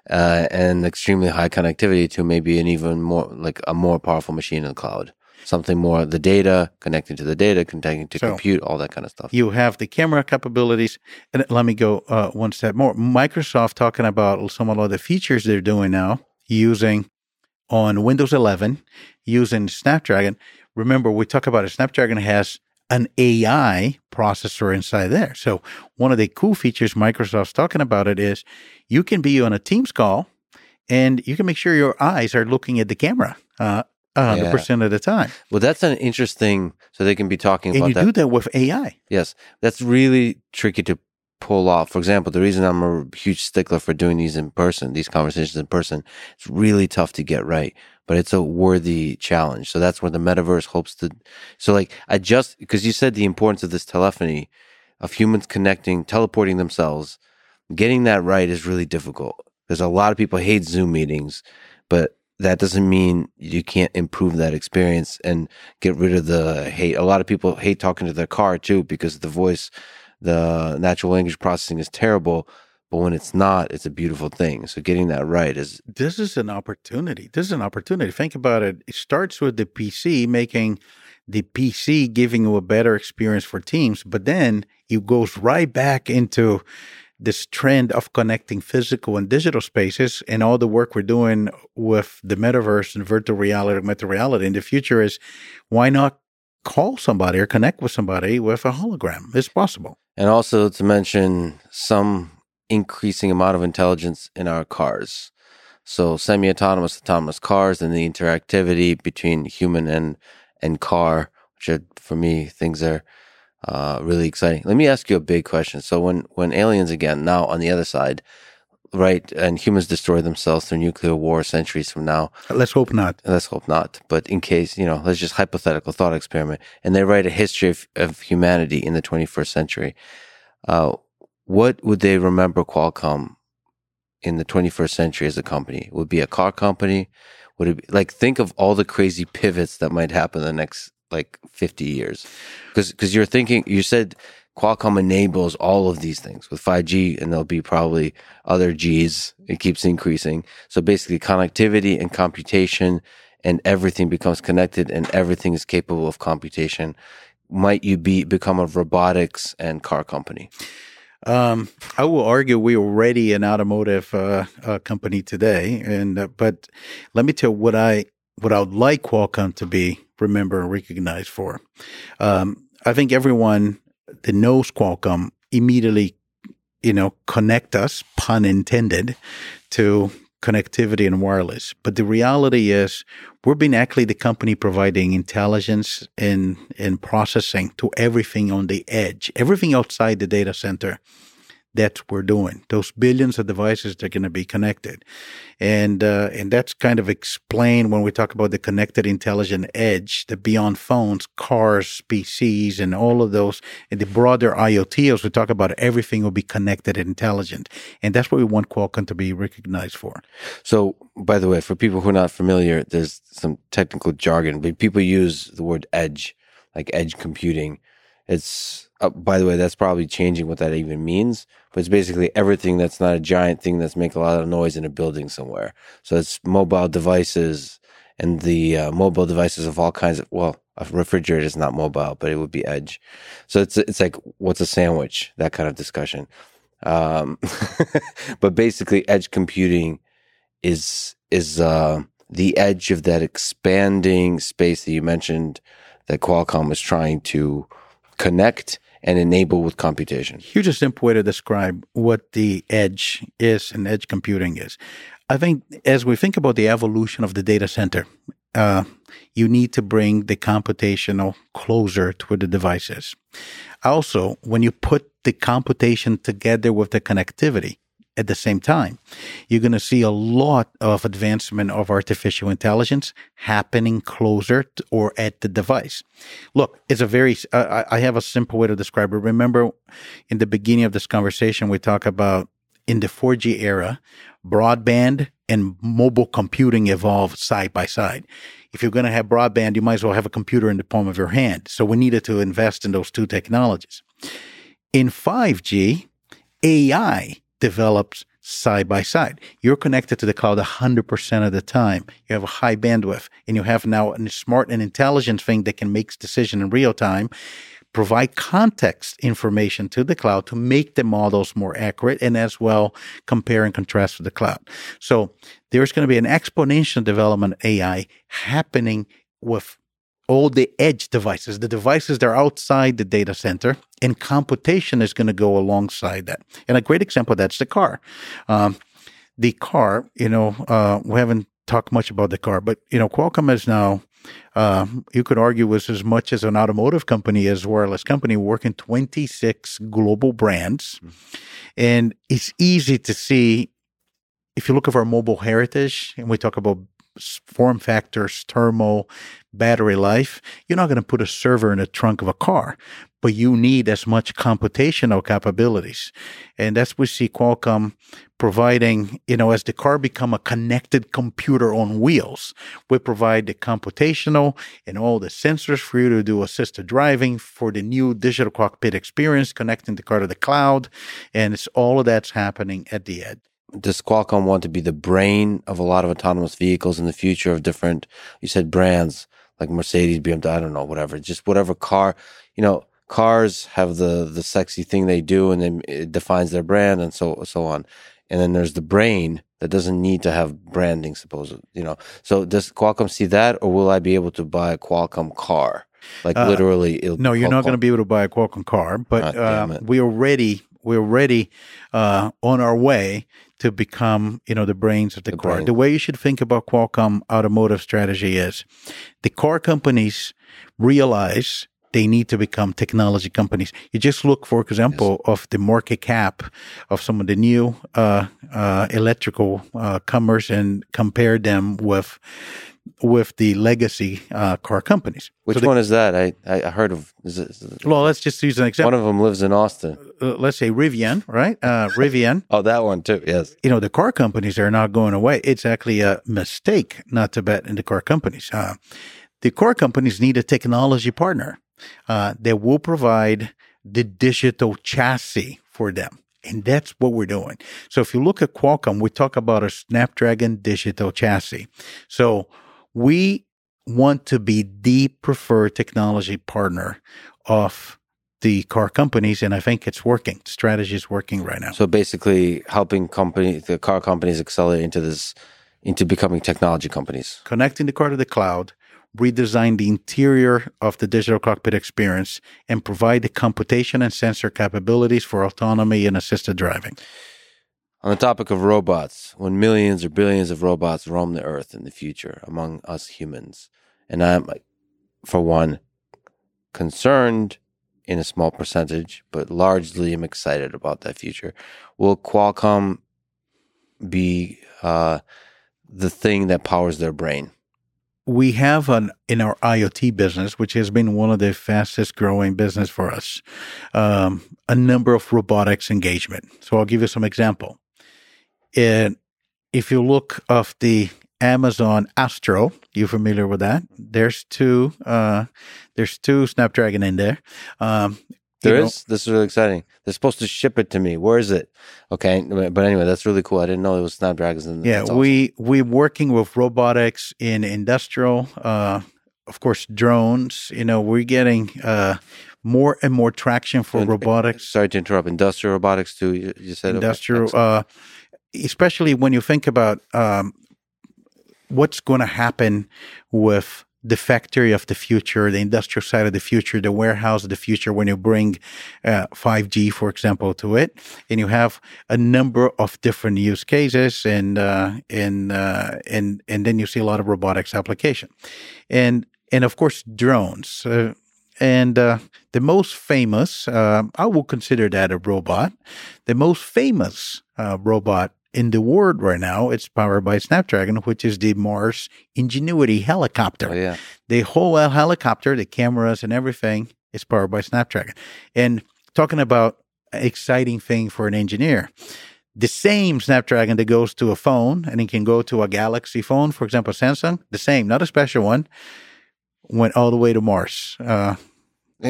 and extremely high connectivity to maybe an even more, like a more powerful machine in the cloud. Something more, the data, connecting to the data, connecting to compute, all that kind of stuff. You have the camera capabilities. And let me go one step more. Microsoft talking about some of the features they're doing now using on Windows 11, using Snapdragon. Remember, we talk about it. Snapdragon has an AI processor inside there. So one of the cool features Microsoft's talking about it is you can be on a Teams call and you can make sure your eyes are looking at the camera 100% of the time. Well, that's an interesting, so they can be talking about that. And you do that with AI. Yes. That's really tricky to pull off. For example, the reason I'm a huge stickler for doing these in person, these conversations in person, it's really tough to get right, but it's a worthy challenge. So that's where the metaverse hopes to. So because you said the importance of this telephony, of humans connecting, teleporting themselves, getting that right is really difficult. There's a lot of people hate Zoom meetings, but that doesn't mean you can't improve that experience and get rid of the hate. A lot of people hate talking to their car too, because the voice, the natural language processing is terrible, but when it's not, it's a beautiful thing. So getting that right is... This is an opportunity. Think about it. It starts with the PC, making the PC giving you a better experience for Teams, but then it goes right back into this trend of connecting physical and digital spaces, and all the work we're doing with the metaverse and virtual reality, in the future is, why not call somebody or connect with somebody with a hologram? It's possible. And also to mention some increasing amount of intelligence in our cars. So semi-autonomous, autonomous cars, and the interactivity between human and car, which are, for me, things are really exciting. Let me ask you a big question. So when aliens, again, now on the other side, right, and humans destroy themselves through nuclear war centuries from now. Let's hope not. But in case, let's just hypothetical thought experiment. And they write a history of humanity in the 21st century. What would they remember Qualcomm in the 21st century as a company? Would it be a car company? Would it be, think of all the crazy pivots that might happen in the next 50 years? Because you're thinking, you said Qualcomm enables all of these things with 5G, and there'll be probably other Gs. It keeps increasing. So basically connectivity and computation, and everything becomes connected and everything is capable of computation. might you become a robotics and car company? I will argue we're already an automotive company today, and but let me tell you what I would like Qualcomm to be remembered and recognized for. I think everyone that knows Qualcomm immediately, connect us, pun intended, to connectivity and wireless. But the reality is we've been actually the company providing intelligence and processing to everything on the edge, everything outside the data center. That's what we're doing. Those billions of devices, they're going to be connected. And that's kind of explained when we talk about the connected intelligent edge, the beyond phones, cars, PCs, and all of those, and the broader IoT, as we talk about, everything will be connected and intelligent. And that's what we want Qualcomm to be recognized for. So, by the way, for people who are not familiar, there's some technical jargon, but people use the word edge, like edge computing. It's, by the way, that's probably changing what that even means, but it's basically everything that's not a giant thing that's making a lot of noise in a building somewhere. So it's mobile devices, and the mobile devices of all kinds of, well, a refrigerator is not mobile, but it would be edge. So it's like, what's a sandwich? That kind of discussion. But basically edge computing is the edge of that expanding space that you mentioned that Qualcomm was trying to connect and enable with computation. Here's a simple way to describe what the edge is and edge computing is. I think as we think about the evolution of the data center, you need to bring the computational closer to the devices. Also, when you put the computation together with the connectivity, at the same time, you're going to see a lot of advancement of artificial intelligence happening closer to, or at the device. Look, it's a very, I have a simple way to describe it. Remember, in the beginning of this conversation, we talk about in the 4G era, broadband and mobile computing evolved side by side. If you're going to have broadband, you might as well have a computer in the palm of your hand. So we needed to invest in those two technologies. In 5G, AI develops side by side. You're connected to the cloud 100% of the time. You have a high bandwidth, and you have now a smart and intelligent thing that can make decisions in real time, provide context information to the cloud to make the models more accurate, and as well compare and contrast with the cloud. So there's going to be an exponential development of AI happening with all the edge devices, the devices that are outside the data center, and computation is going to go alongside that. And a great example of that's the car. The car, we haven't talked much about the car, but, Qualcomm is now, you could argue, was as much as an automotive company as a wireless company, working 26 global brands. Mm-hmm. And it's easy to see, if you look at our mobile heritage, and we talk about form factors, thermal, battery life, you're not going to put a server in the trunk of a car, but you need as much computational capabilities. And that's we see Qualcomm providing, as the car become a connected computer on wheels, we provide the computational and all the sensors for you to do assisted driving for the new digital cockpit experience, connecting the car to the cloud. And it's all of that's happening at the edge. Does Qualcomm want to be the brain of a lot of autonomous vehicles in the future of different, you said brands like Mercedes, BMW, I don't know, whatever, just whatever car, cars have the sexy thing they do, and then it defines their brand and so on. And then there's the brain that doesn't need to have branding, supposedly. So does Qualcomm see that, or will I be able to buy a Qualcomm car? Like literally. No, you're not going to be able to buy a Qualcomm car, but we're already on our way to become, the brains of the car. Brain. The way you should think about Qualcomm automotive strategy is the car companies realize they need to become technology companies. You just look, for example, of the market cap of some of the new electrical commerce and compare them with the legacy car companies. Which one is that? I heard of. Well, let's just use an example. One of them lives in Austin. Let's say Rivian, right? Rivian. Oh, that one too, yes. The car companies are not going away. It's actually a mistake not to bet in the car companies. The car companies need a technology partner that will provide the digital chassis for them. And that's what we're doing. So if you look at Qualcomm, we talk about a Snapdragon digital chassis. So we want to be the preferred technology partner of the car companies, and I think it's working. The strategy is working right now. So basically helping the car companies accelerate into becoming technology companies. Connecting the car to the cloud, redesign the interior of the digital cockpit experience, and provide the computation and sensor capabilities for autonomy and assisted driving. On the topic of robots, when millions or billions of robots roam the earth in the future among us humans, and I'm, for one, concerned in a small percentage, but largely I'm excited about that future. Will Qualcomm be the thing that powers their brain? We have in our IoT business, which has been one of the fastest growing business for us, a number of robotics engagement. So I'll give you some example. And if you look of the Amazon Astro, you familiar with that? There's two Snapdragon in there. This is really exciting. They're supposed to ship it to me. Where is it? Okay, but anyway, that's really cool. I didn't know it was Snapdragons. Awesome. We're working with robotics in industrial, of course, drones. You know, we're getting more and more traction for robotics. Sorry to interrupt. Industrial robotics too. You said industrial, especially when you think about what's going to happen with the factory of the future, the industrial side of the future, the warehouse of the future, when you bring 5G, for example, to it, and you have a number of different use cases, and then you see a lot of robotics application, and of course drones, and the most famous, I will consider that a robot, the most famous robot in the world right now. It's powered by Snapdragon, which is the Mars Ingenuity helicopter. Oh, yeah. The whole helicopter, the cameras and everything is powered by Snapdragon. And talking about an exciting thing for an engineer, the same Snapdragon that goes to a phone and it can go to a Galaxy phone, for example, Samsung, the same, not a special one, went all the way to Mars.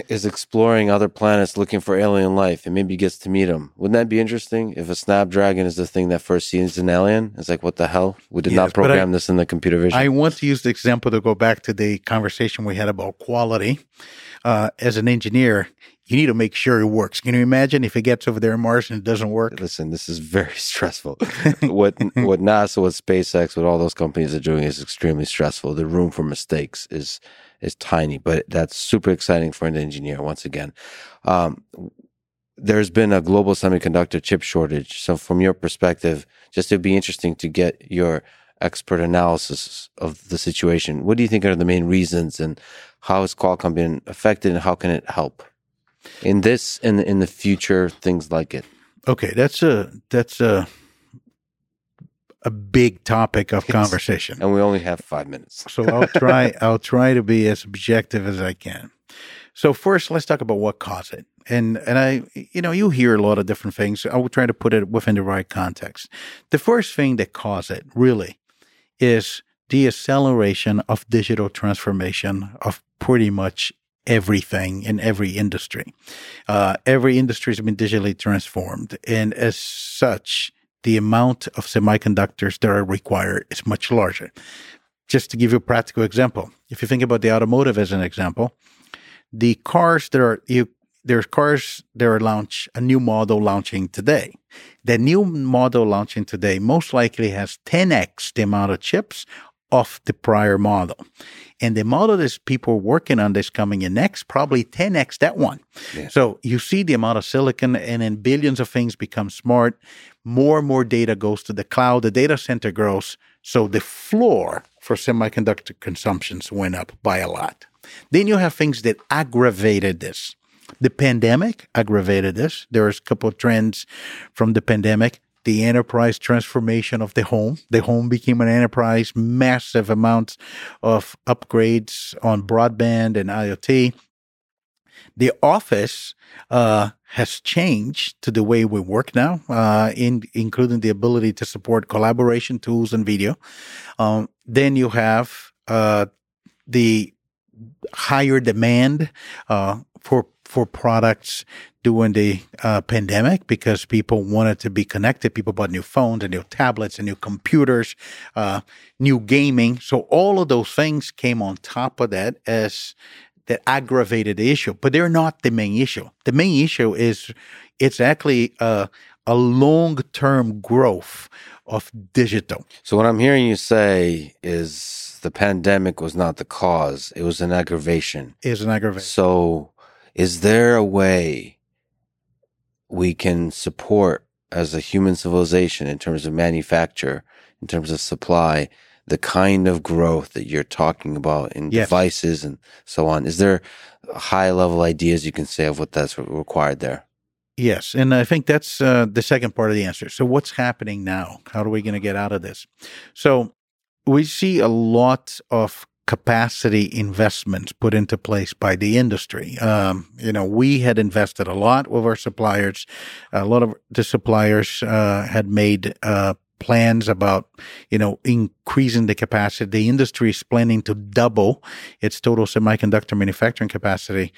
Is exploring other planets looking for alien life and maybe gets to meet them. Wouldn't that be interesting if a Snapdragon is the thing that first sees an alien? It's like, what the hell? We did not program this in the computer vision. I want to use the example to go back to the conversation we had about quality. As an engineer, you need to make sure it works. Can you imagine if it gets over there in Mars and it doesn't work? Listen, this is very stressful. What NASA, what SpaceX, what all those companies are doing is extremely stressful. The room for mistakes is tiny, but that's super exciting for an engineer once again. There's been a global semiconductor chip shortage. So from your perspective, just it'd be interesting to get your expert analysis of the situation. What do you think are the main reasons, and how has Qualcomm been affected, and how can it help in this and in the future, things like it? Okay, that's a big topic of conversation. And we only have 5 minutes. So I'll try to be as objective as I can. So first, let's talk about what caused it. And I, you know, you hear a lot of different things. I will try to put it within the right context. The first thing that caused it really is the acceleration of digital transformation of pretty much everything in every industry. Every industry has been digitally transformed. And as such, the amount of semiconductors that are required is much larger. Just to give you a practical example, if you think about the automotive as an example, the cars there's cars that are launching today. The new model launching today most likely has 10x the amount of chips of the prior model. And the model that people working on this coming in next, probably 10x that one. Yeah. So you see the amount of silicon, and then billions of things become smart. More and more data goes to the cloud. The data center grows. So the floor for semiconductor consumptions went up by a lot. Then you have things that aggravated this. The pandemic aggravated this. There is a couple of trends from the pandemic. The enterprise transformation of the home. The home became an enterprise, massive amounts of upgrades on broadband and IoT. The office has changed to the way we work now, including the ability to support collaboration tools and video. Then you have the higher demand for for products during the pandemic because people wanted to be connected. People bought new phones and new tablets and new computers, new gaming. So all of those things came on top of that as that aggravated the issue. But they're not the main issue. The main issue is it's actually a long-term growth of digital. So what I'm hearing you say is the pandemic was not the cause. It was an aggravation. It was an aggravation. So is there a way we can support as a human civilization in terms of manufacture, in terms of supply, the kind of growth that you're talking about in devices and so on? Is there high-level ideas you can say of what that's required there? Yes, and I think that's the second part of the answer. So what's happening now? How are we going to get out of this? So we see a lot of capacity investments put into place by the industry. We had invested a lot with our suppliers. A lot of the suppliers had made plans about, increasing the capacity. The industry is planning to double its total semiconductor manufacturing capacity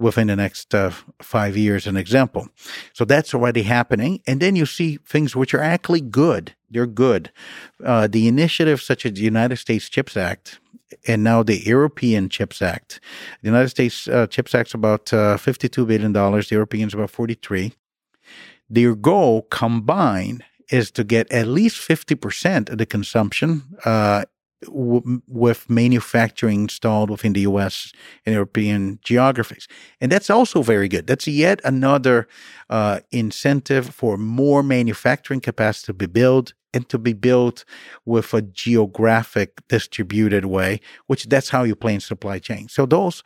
within the next 5 years, an example. So that's already happening. And then you see things which are actually good. They're good. The initiatives such as the United States CHIPS Act and now the European CHIPS Act. The United States CHIPS Act is about $52 billion. The Europeans about $43. Their goal combined is to get at least 50% of the consumption with manufacturing installed within the U.S. and European geographies. And that's also very good. That's yet another incentive for more manufacturing capacity to be built and to be built with a geographic distributed way, which that's how you plan supply chain. So those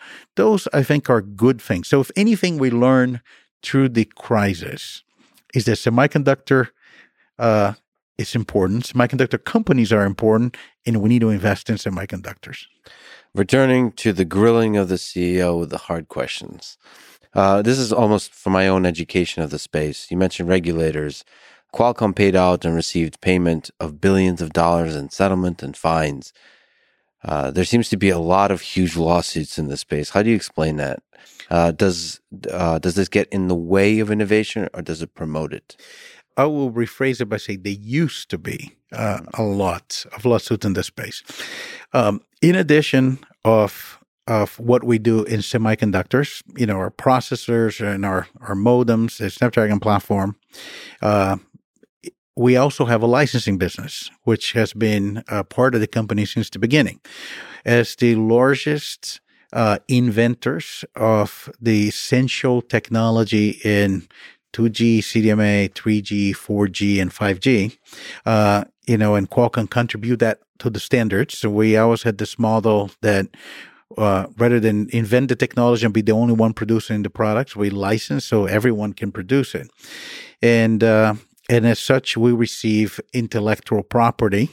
I think are good things. So if anything we learn through the crisis is that semiconductor it's important. Semiconductor companies are important, and we need to invest in semiconductors. Returning to the grilling of the CEO with the hard questions. This is almost for my own education of the space. You mentioned regulators. Qualcomm paid out and received payment of billions of dollars in settlement and fines. There seems to be a lot of huge lawsuits in this space. How do you explain that? Does this get in the way of innovation, or does it promote it? I will rephrase it by saying there used to be a lot of lawsuits in this space. In addition of what we do in semiconductors, our processors and our modems, the Snapdragon platform, we also have a licensing business, which has been a part of the company since the beginning. As the largest inventors of the essential technology in 2G, CDMA, 3G, 4G, and 5G, and Qualcomm contribute that to the standards. So we always had this model that rather than invent the technology and be the only one producing the products, we license so everyone can produce it. And as such, we receive intellectual property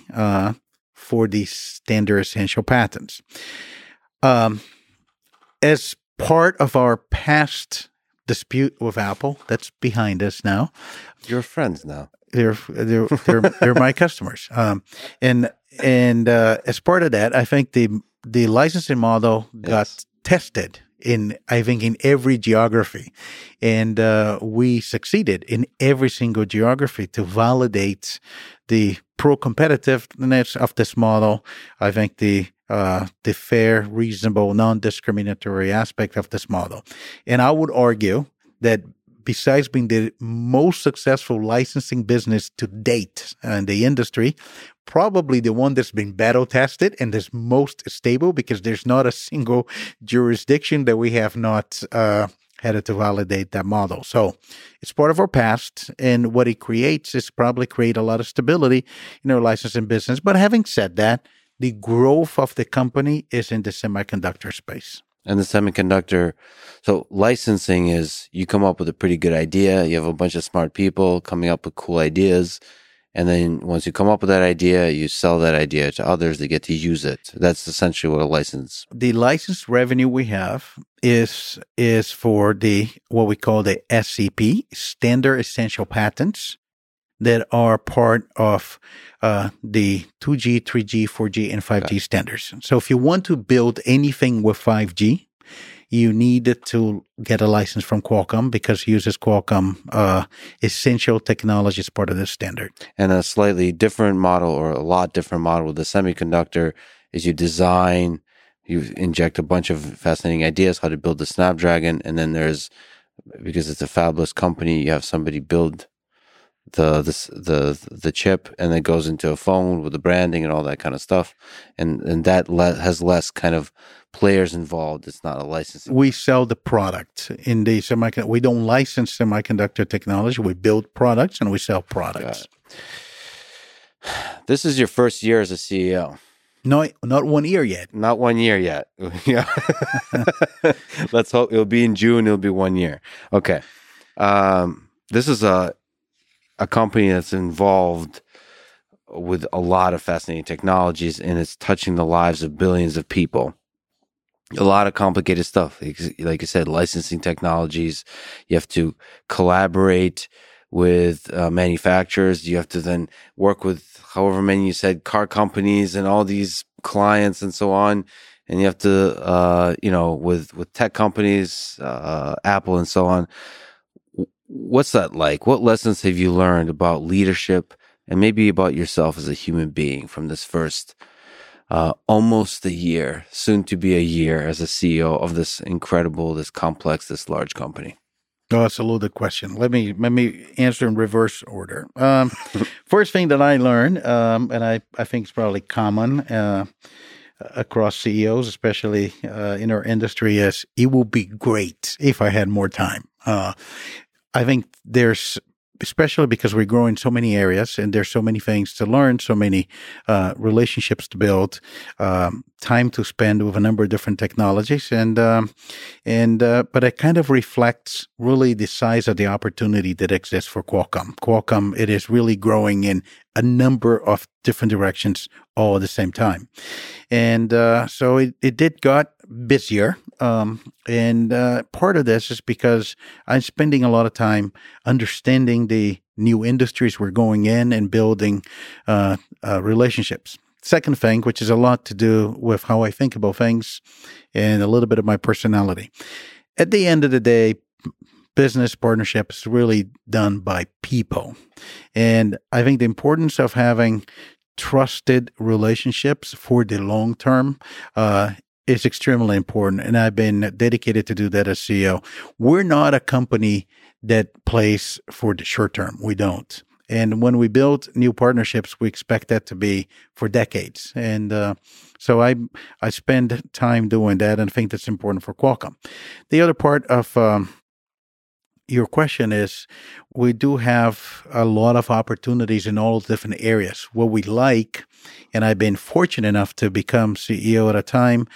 for these standard essential patents. As part of our past dispute with Apple, that's behind us now. You're friends now. They're my customers. And as part of that, I think the licensing model got tested in every geography, and we succeeded in every single geography to validate the pro-competitiveness of this model. I think the fair, reasonable, non-discriminatory aspect of this model. And I would argue that besides being the most successful licensing business to date in the industry, probably the one that's been battle-tested and is most stable because there's not a single jurisdiction that we have not had to validate that model. So it's part of our past, and what it creates is probably create a lot of stability in our licensing business. But having said that, the growth of the company is in the semiconductor space. And the semiconductor, so licensing is you come up with a pretty good idea, you have a bunch of smart people coming up with cool ideas, and then once you come up with that idea, you sell that idea to others, they get to use it. That's essentially what a license. The license revenue we have is for the what we call the SEP, Standard Essential Patents, that are part of the 2G, 3G, 4G, and 5G standards. So if you want to build anything with 5G, you need to get a license from Qualcomm because it uses Qualcomm essential technology as part of this standard. And a slightly different model, or a lot different model with the semiconductor, is you design, you inject a bunch of fascinating ideas how to build the Snapdragon, and then there's, because it's a fabless company, you have somebody build the chip, and then goes into a phone with the branding and all that kind of stuff, and that has less kind of players involved. It's not a licensing. We sell the product in the semiconductor. We don't license semiconductor technology. We build products and we sell products. This is your first year as a CEO. No, not 1 year yet. Not 1 year yet. Yeah. Let's hope it'll be in June. It'll be 1 year. Okay. This is a company that's involved with a lot of fascinating technologies, and it's touching the lives of billions of people. A lot of complicated stuff. Like you said, licensing technologies. You have to collaborate with manufacturers. You have to then work with however many you said car companies and all these clients and so on. And you have to, with tech companies, Apple and so on. What's that like? What lessons have you learned about leadership and maybe about yourself as a human being from this first almost a year, soon to be a year as a CEO of this incredible, this complex, this large company? Oh, that's a loaded question. Let me answer in reverse order. First thing that I learned, and I think it's probably common across CEOs, especially in our industry, is it would be great if I had more time. I think there's, especially because we grow in so many areas and there's so many things to learn, so many relationships to build, time to spend with a number of different technologies. But it kind of reflects really the size of the opportunity that exists for Qualcomm. Qualcomm, it is really growing in a number of different directions all at the same time. And so it did got busier. Part of this is because I'm spending a lot of time understanding the new industries we're going in and building relationships. Second thing, which is a lot to do with how I think about things and a little bit of my personality. At the end of the day, business partnership is really done by people. And I think the importance of having trusted relationships for the long term is extremely important, and I've been dedicated to do that as CEO. We're not a company that plays for the short term. We don't. And when we build new partnerships, we expect that to be for decades. And so I spend time doing that, and think that's important for Qualcomm. The other part of your question is, we do have a lot of opportunities in all different areas. What we like, and I've been fortunate enough to become CEO at a time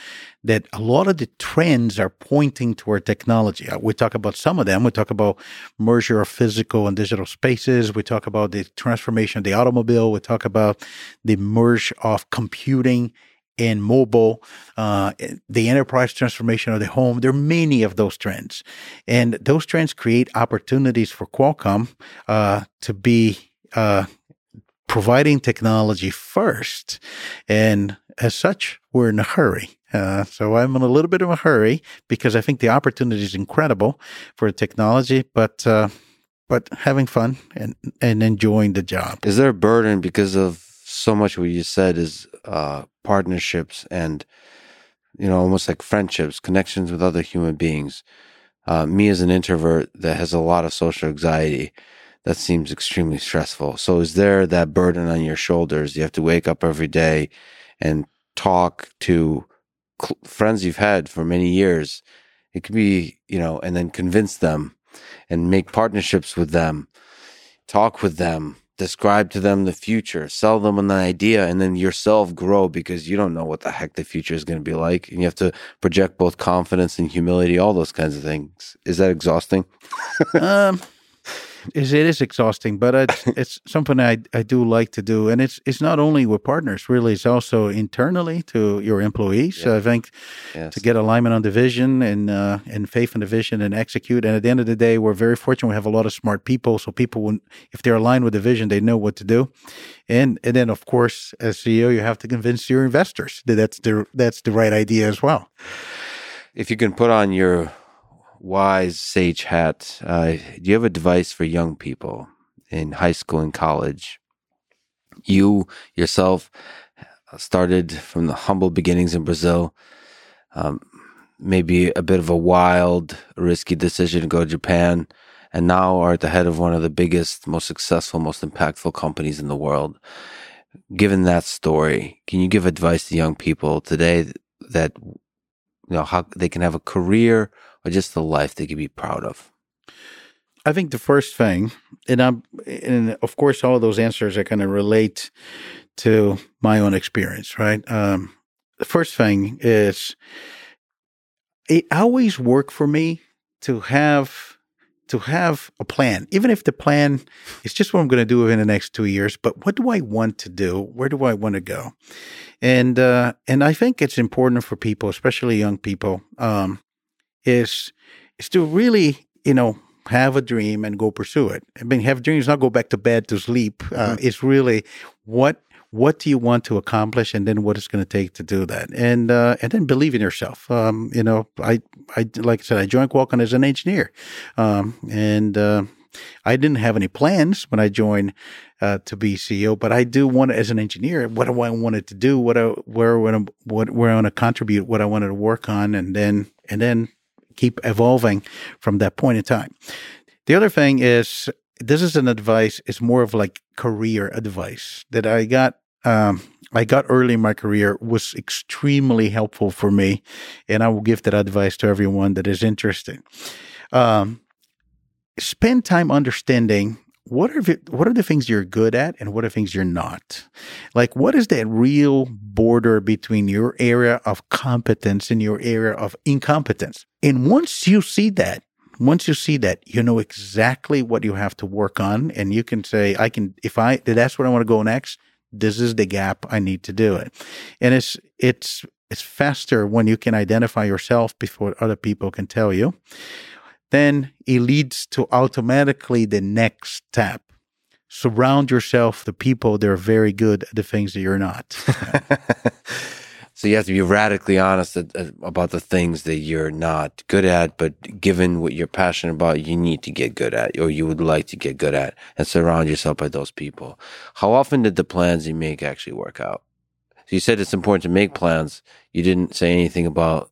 that a lot of the trends are pointing toward technology. We talk about some of them. We talk about merger of physical and digital spaces. We talk about the transformation of the automobile. We talk about the merge of computing and mobile, the enterprise transformation of the home. There are many of those trends. And those trends create opportunities for Qualcomm to be providing technology first. And as such, we're in a hurry. So I'm in a little bit of a hurry because I think the opportunity is incredible for technology, but having fun and enjoying the job. Is there a burden because of so much what you said is partnerships and, almost like friendships, connections with other human beings. Me as an introvert that has a lot of social anxiety, that seems extremely stressful. So is there that burden on your shoulders? You have to wake up every day and talk to friends you've had for many years. It could be, and then convince them and make partnerships with them, talk with them, describe to them the future, sell them an idea, and then yourself grow because you don't know what the heck the future is going to be like. And you have to project both confidence and humility, all those kinds of things. Is that exhausting? It is exhausting, but it's something I do like to do. And it's not only with partners, really. It's also internally to your employees. Yeah. So I think to get alignment on the vision and faith in the vision and execute. And at the end of the day, we're very fortunate. We have a lot of smart people. So people, if they're aligned with the vision, they know what to do. And then, of course, as CEO, you have to convince your investors that that's the right idea as well. If you can put on your wise sage hat, do you have a advice for young people in high school and college? You yourself started from the humble beginnings in Brazil. Maybe a bit of a wild, risky decision to go to Japan, and now are at the head of one of the biggest, most successful, most impactful companies in the world. Given that story, can you give advice to young people today that, you know, how they can have a career or just a life they can be proud of? I think the first thing, and of course, all of those answers are going to relate to my own experience, right? The first thing is, it always worked for me to have a plan, even if the plan is just what I'm going to do within the next 2 years. But what do I want to do? Where do I want to go? And I think it's important for people, especially young people, is to really, have a dream and go pursue it. I mean, have dreams, not go back to bed to sleep. It's really what do you want to accomplish, and then what it's going to take to do that, and then believe in yourself. I like I said, I joined Qualcomm as an engineer, I didn't have any plans when I joined to be CEO, but I do want to, as an engineer, what do I wanted to do, where I want to contribute, what I wanted to work on, and then keep evolving from that point in time. The other thing is, this is an advice, it's more of like career advice that I got. I got early in my career, was extremely helpful for me, and I will give that advice to everyone that is interested. Spend time understanding what are the things you're good at and what are things you're not. Like, what is that real border between your area of competence and your area of incompetence? And once you see that, you know exactly what you have to work on, and you can say, that's what I want to go next, this is the gap, I need to do it. And it's faster when you can identify yourself before other people can tell you. Then it leads to automatically the next step. Surround yourself with the people that are very good at the things that you're not. So you have to be radically honest about the things that you're not good at, but given what you're passionate about, you need to get good at, or you would like to get good at, and surround yourself by those people. How often did the plans you make actually work out? So you said it's important to make plans. You didn't say anything about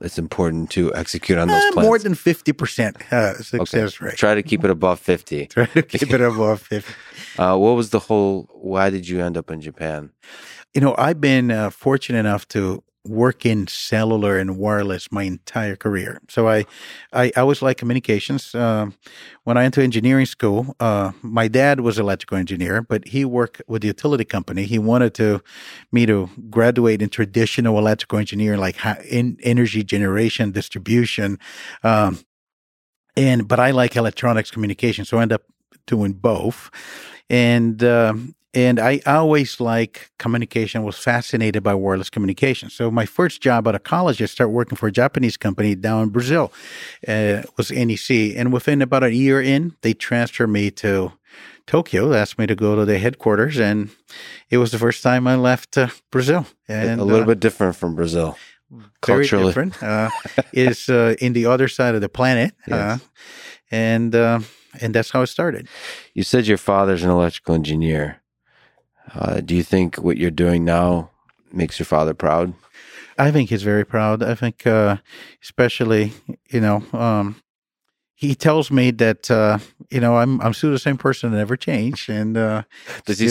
it's important to execute on those plans. More than 50% success rate. Try to keep it above 50. Try to keep it above 50. Why did you end up in Japan? I've been fortunate enough to work in cellular and wireless my entire career. So I always liked communications. When I went to engineering school, my dad was an electrical engineer, but he worked with a utility company. He wanted me to graduate in traditional electrical engineering, like energy generation, distribution. But I like electronics communication, so I ended up doing both. And I always like communication, was fascinated by wireless communication. So my first job out of college, I started working for a Japanese company down in Brazil. It was NEC. And within about a year in, they transferred me to Tokyo, asked me to go to their headquarters. And it was the first time I left Brazil. And a little bit different from Brazil. Culturally. Very different. Is in the other side of the planet. Yes. And that's how it started. You said your father's an electrical engineer. Do you think what you're doing now makes your father proud? I think he's very proud. I think especially, he tells me that, I'm still the same person that never changed. And does he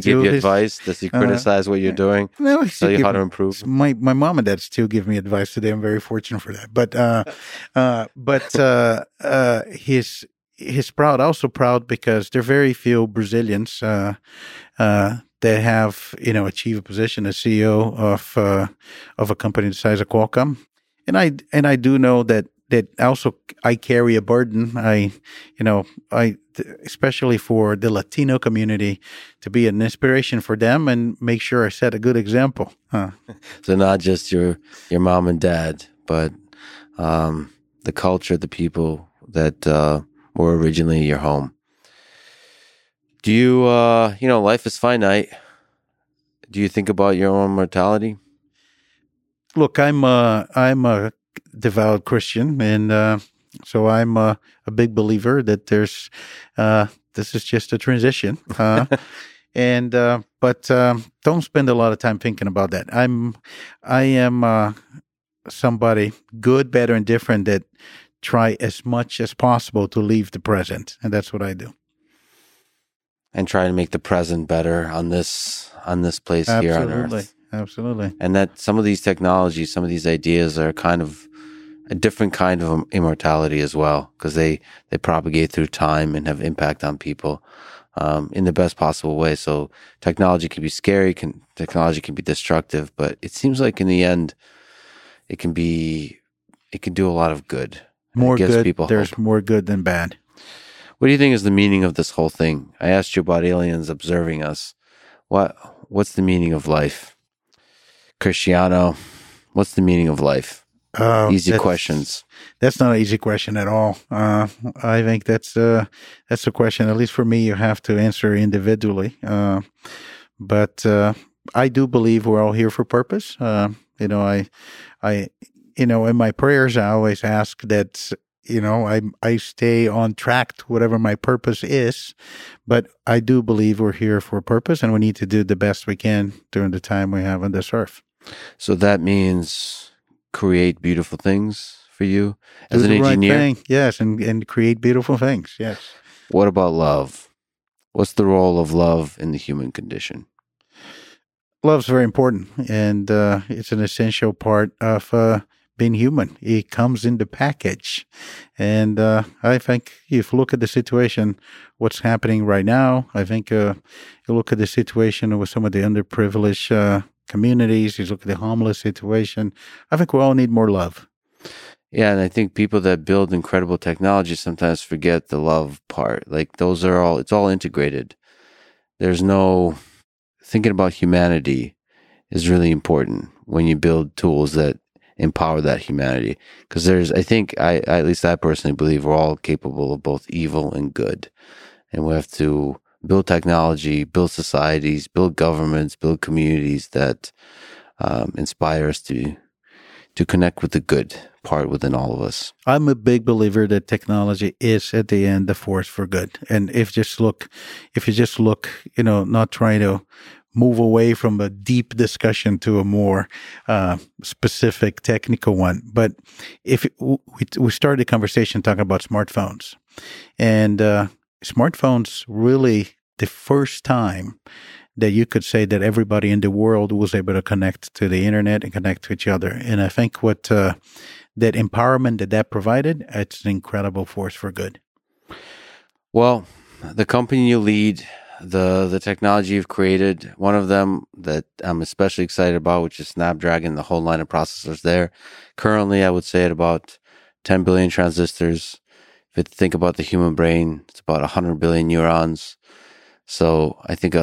give you advice? Does he criticize what you're doing? No, he tell you how to improve? My mom and dad still give me advice today. I'm very fortunate for that. But he's proud, also proud because there are very few Brazilians that have, achieved a position as CEO of a company the size of Qualcomm. And I do know that also I carry a burden. I especially for the Latino community, to be an inspiration for them and make sure I set a good example. So not just your mom and dad, but the culture, the people that were originally your home. Do you, life is finite. Do you think about your own mortality? Look, I'm a devout Christian, and so I'm a big believer that there's this is just a transition, and but don't spend a lot of time thinking about that. I am somebody good, better, and different that try as much as possible to leave the present, and that's what I do. And try to make the present better on this place here on Earth. Absolutely. And that some of these technologies, some of these ideas are kind of a different kind of immortality as well, because they propagate through time and have impact on people in the best possible way. So technology can be scary, technology can be destructive, but it seems like in the end, it can do a lot of good. More good. There's more good than bad. What do you think is the meaning of this whole thing? I asked you about aliens observing us. What's the meaning of life? Cristiano, what's the meaning of life? Easy questions. That's not an easy question at all. I think that's a question, at least for me, you have to answer individually. But I do believe we're all here for purpose. I in my prayers, I always ask that, I stay on track to whatever my purpose is, but I do believe we're here for a purpose and we need to do the best we can during the time we have on this earth. So that means create beautiful things for you as an engineer? Right thing, yes, and create beautiful things, yes. What about love? What's the role of love in the human condition? Love's very important, and it's an essential part of being human. It comes in the package. And I think if you look at the situation, what's happening right now, I think you look at the situation with some of the underprivileged communities, you look at the homeless situation, I think we all need more love. Yeah, and I think people that build incredible technology sometimes forget the love part. Like those are all, it's all integrated. There's no, thinking about humanity is really important when you build tools that empower that humanity, because there's I at least I personally believe we're all capable of both evil and good, and we have to build technology, build societies, build governments, build communities that inspire us to connect with the good part within all of us. I'm a big believer that technology is at the end the force for good, and if you just look not trying to move away from a deep discussion to a more specific technical one. But if we started a conversation talking about smartphones, and smartphones really the first time that you could say that everybody in the world was able to connect to the internet and connect to each other. And I think what that empowerment that provided, it's an incredible force for good. Well, the company you lead, the technology you've created, one of them that I'm especially excited about, which is Snapdragon, the whole line of processors there. Currently, I would say at about 10 billion transistors. If you think about the human brain, it's about 100 billion neurons. So I think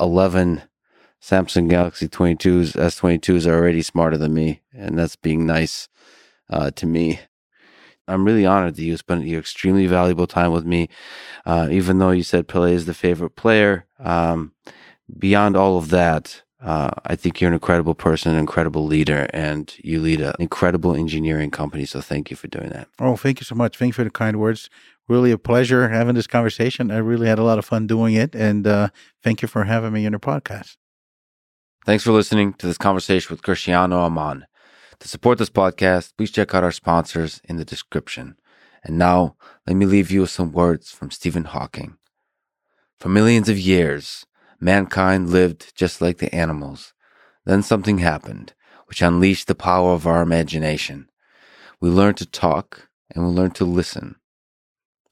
11 Samsung Galaxy S22s are already smarter than me, and that's being nice to me. I'm really honored that you spent your extremely valuable time with me. Even though you said Pelé is the favorite player, beyond all of that, I think you're an incredible person, an incredible leader, and you lead an incredible engineering company. So thank you for doing that. Oh, thank you so much. Thank you for the kind words. Really a pleasure having this conversation. I really had a lot of fun doing it. And thank you for having me on your podcast. Thanks for listening to this conversation with Cristiano Amon. To support this podcast, please check out our sponsors in the description. And now, let me leave you with some words from Stephen Hawking. For millions of years, mankind lived just like the animals. Then something happened, which unleashed the power of our imagination. We learned to talk, and we learned to listen.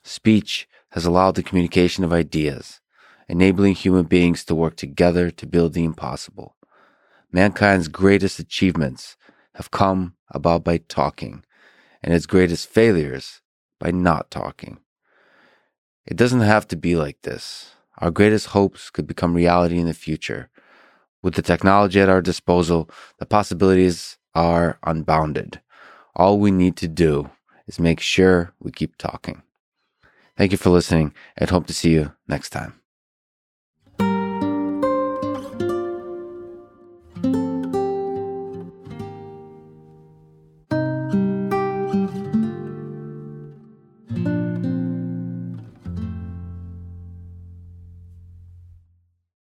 Speech has allowed the communication of ideas, enabling human beings to work together to build the impossible. Mankind's greatest achievements have come about by talking, and its greatest failures by not talking. It doesn't have to be like this. Our greatest hopes could become reality in the future. With the technology at our disposal, the possibilities are unbounded. All we need to do is make sure we keep talking. Thank you for listening, and hope to see you next time.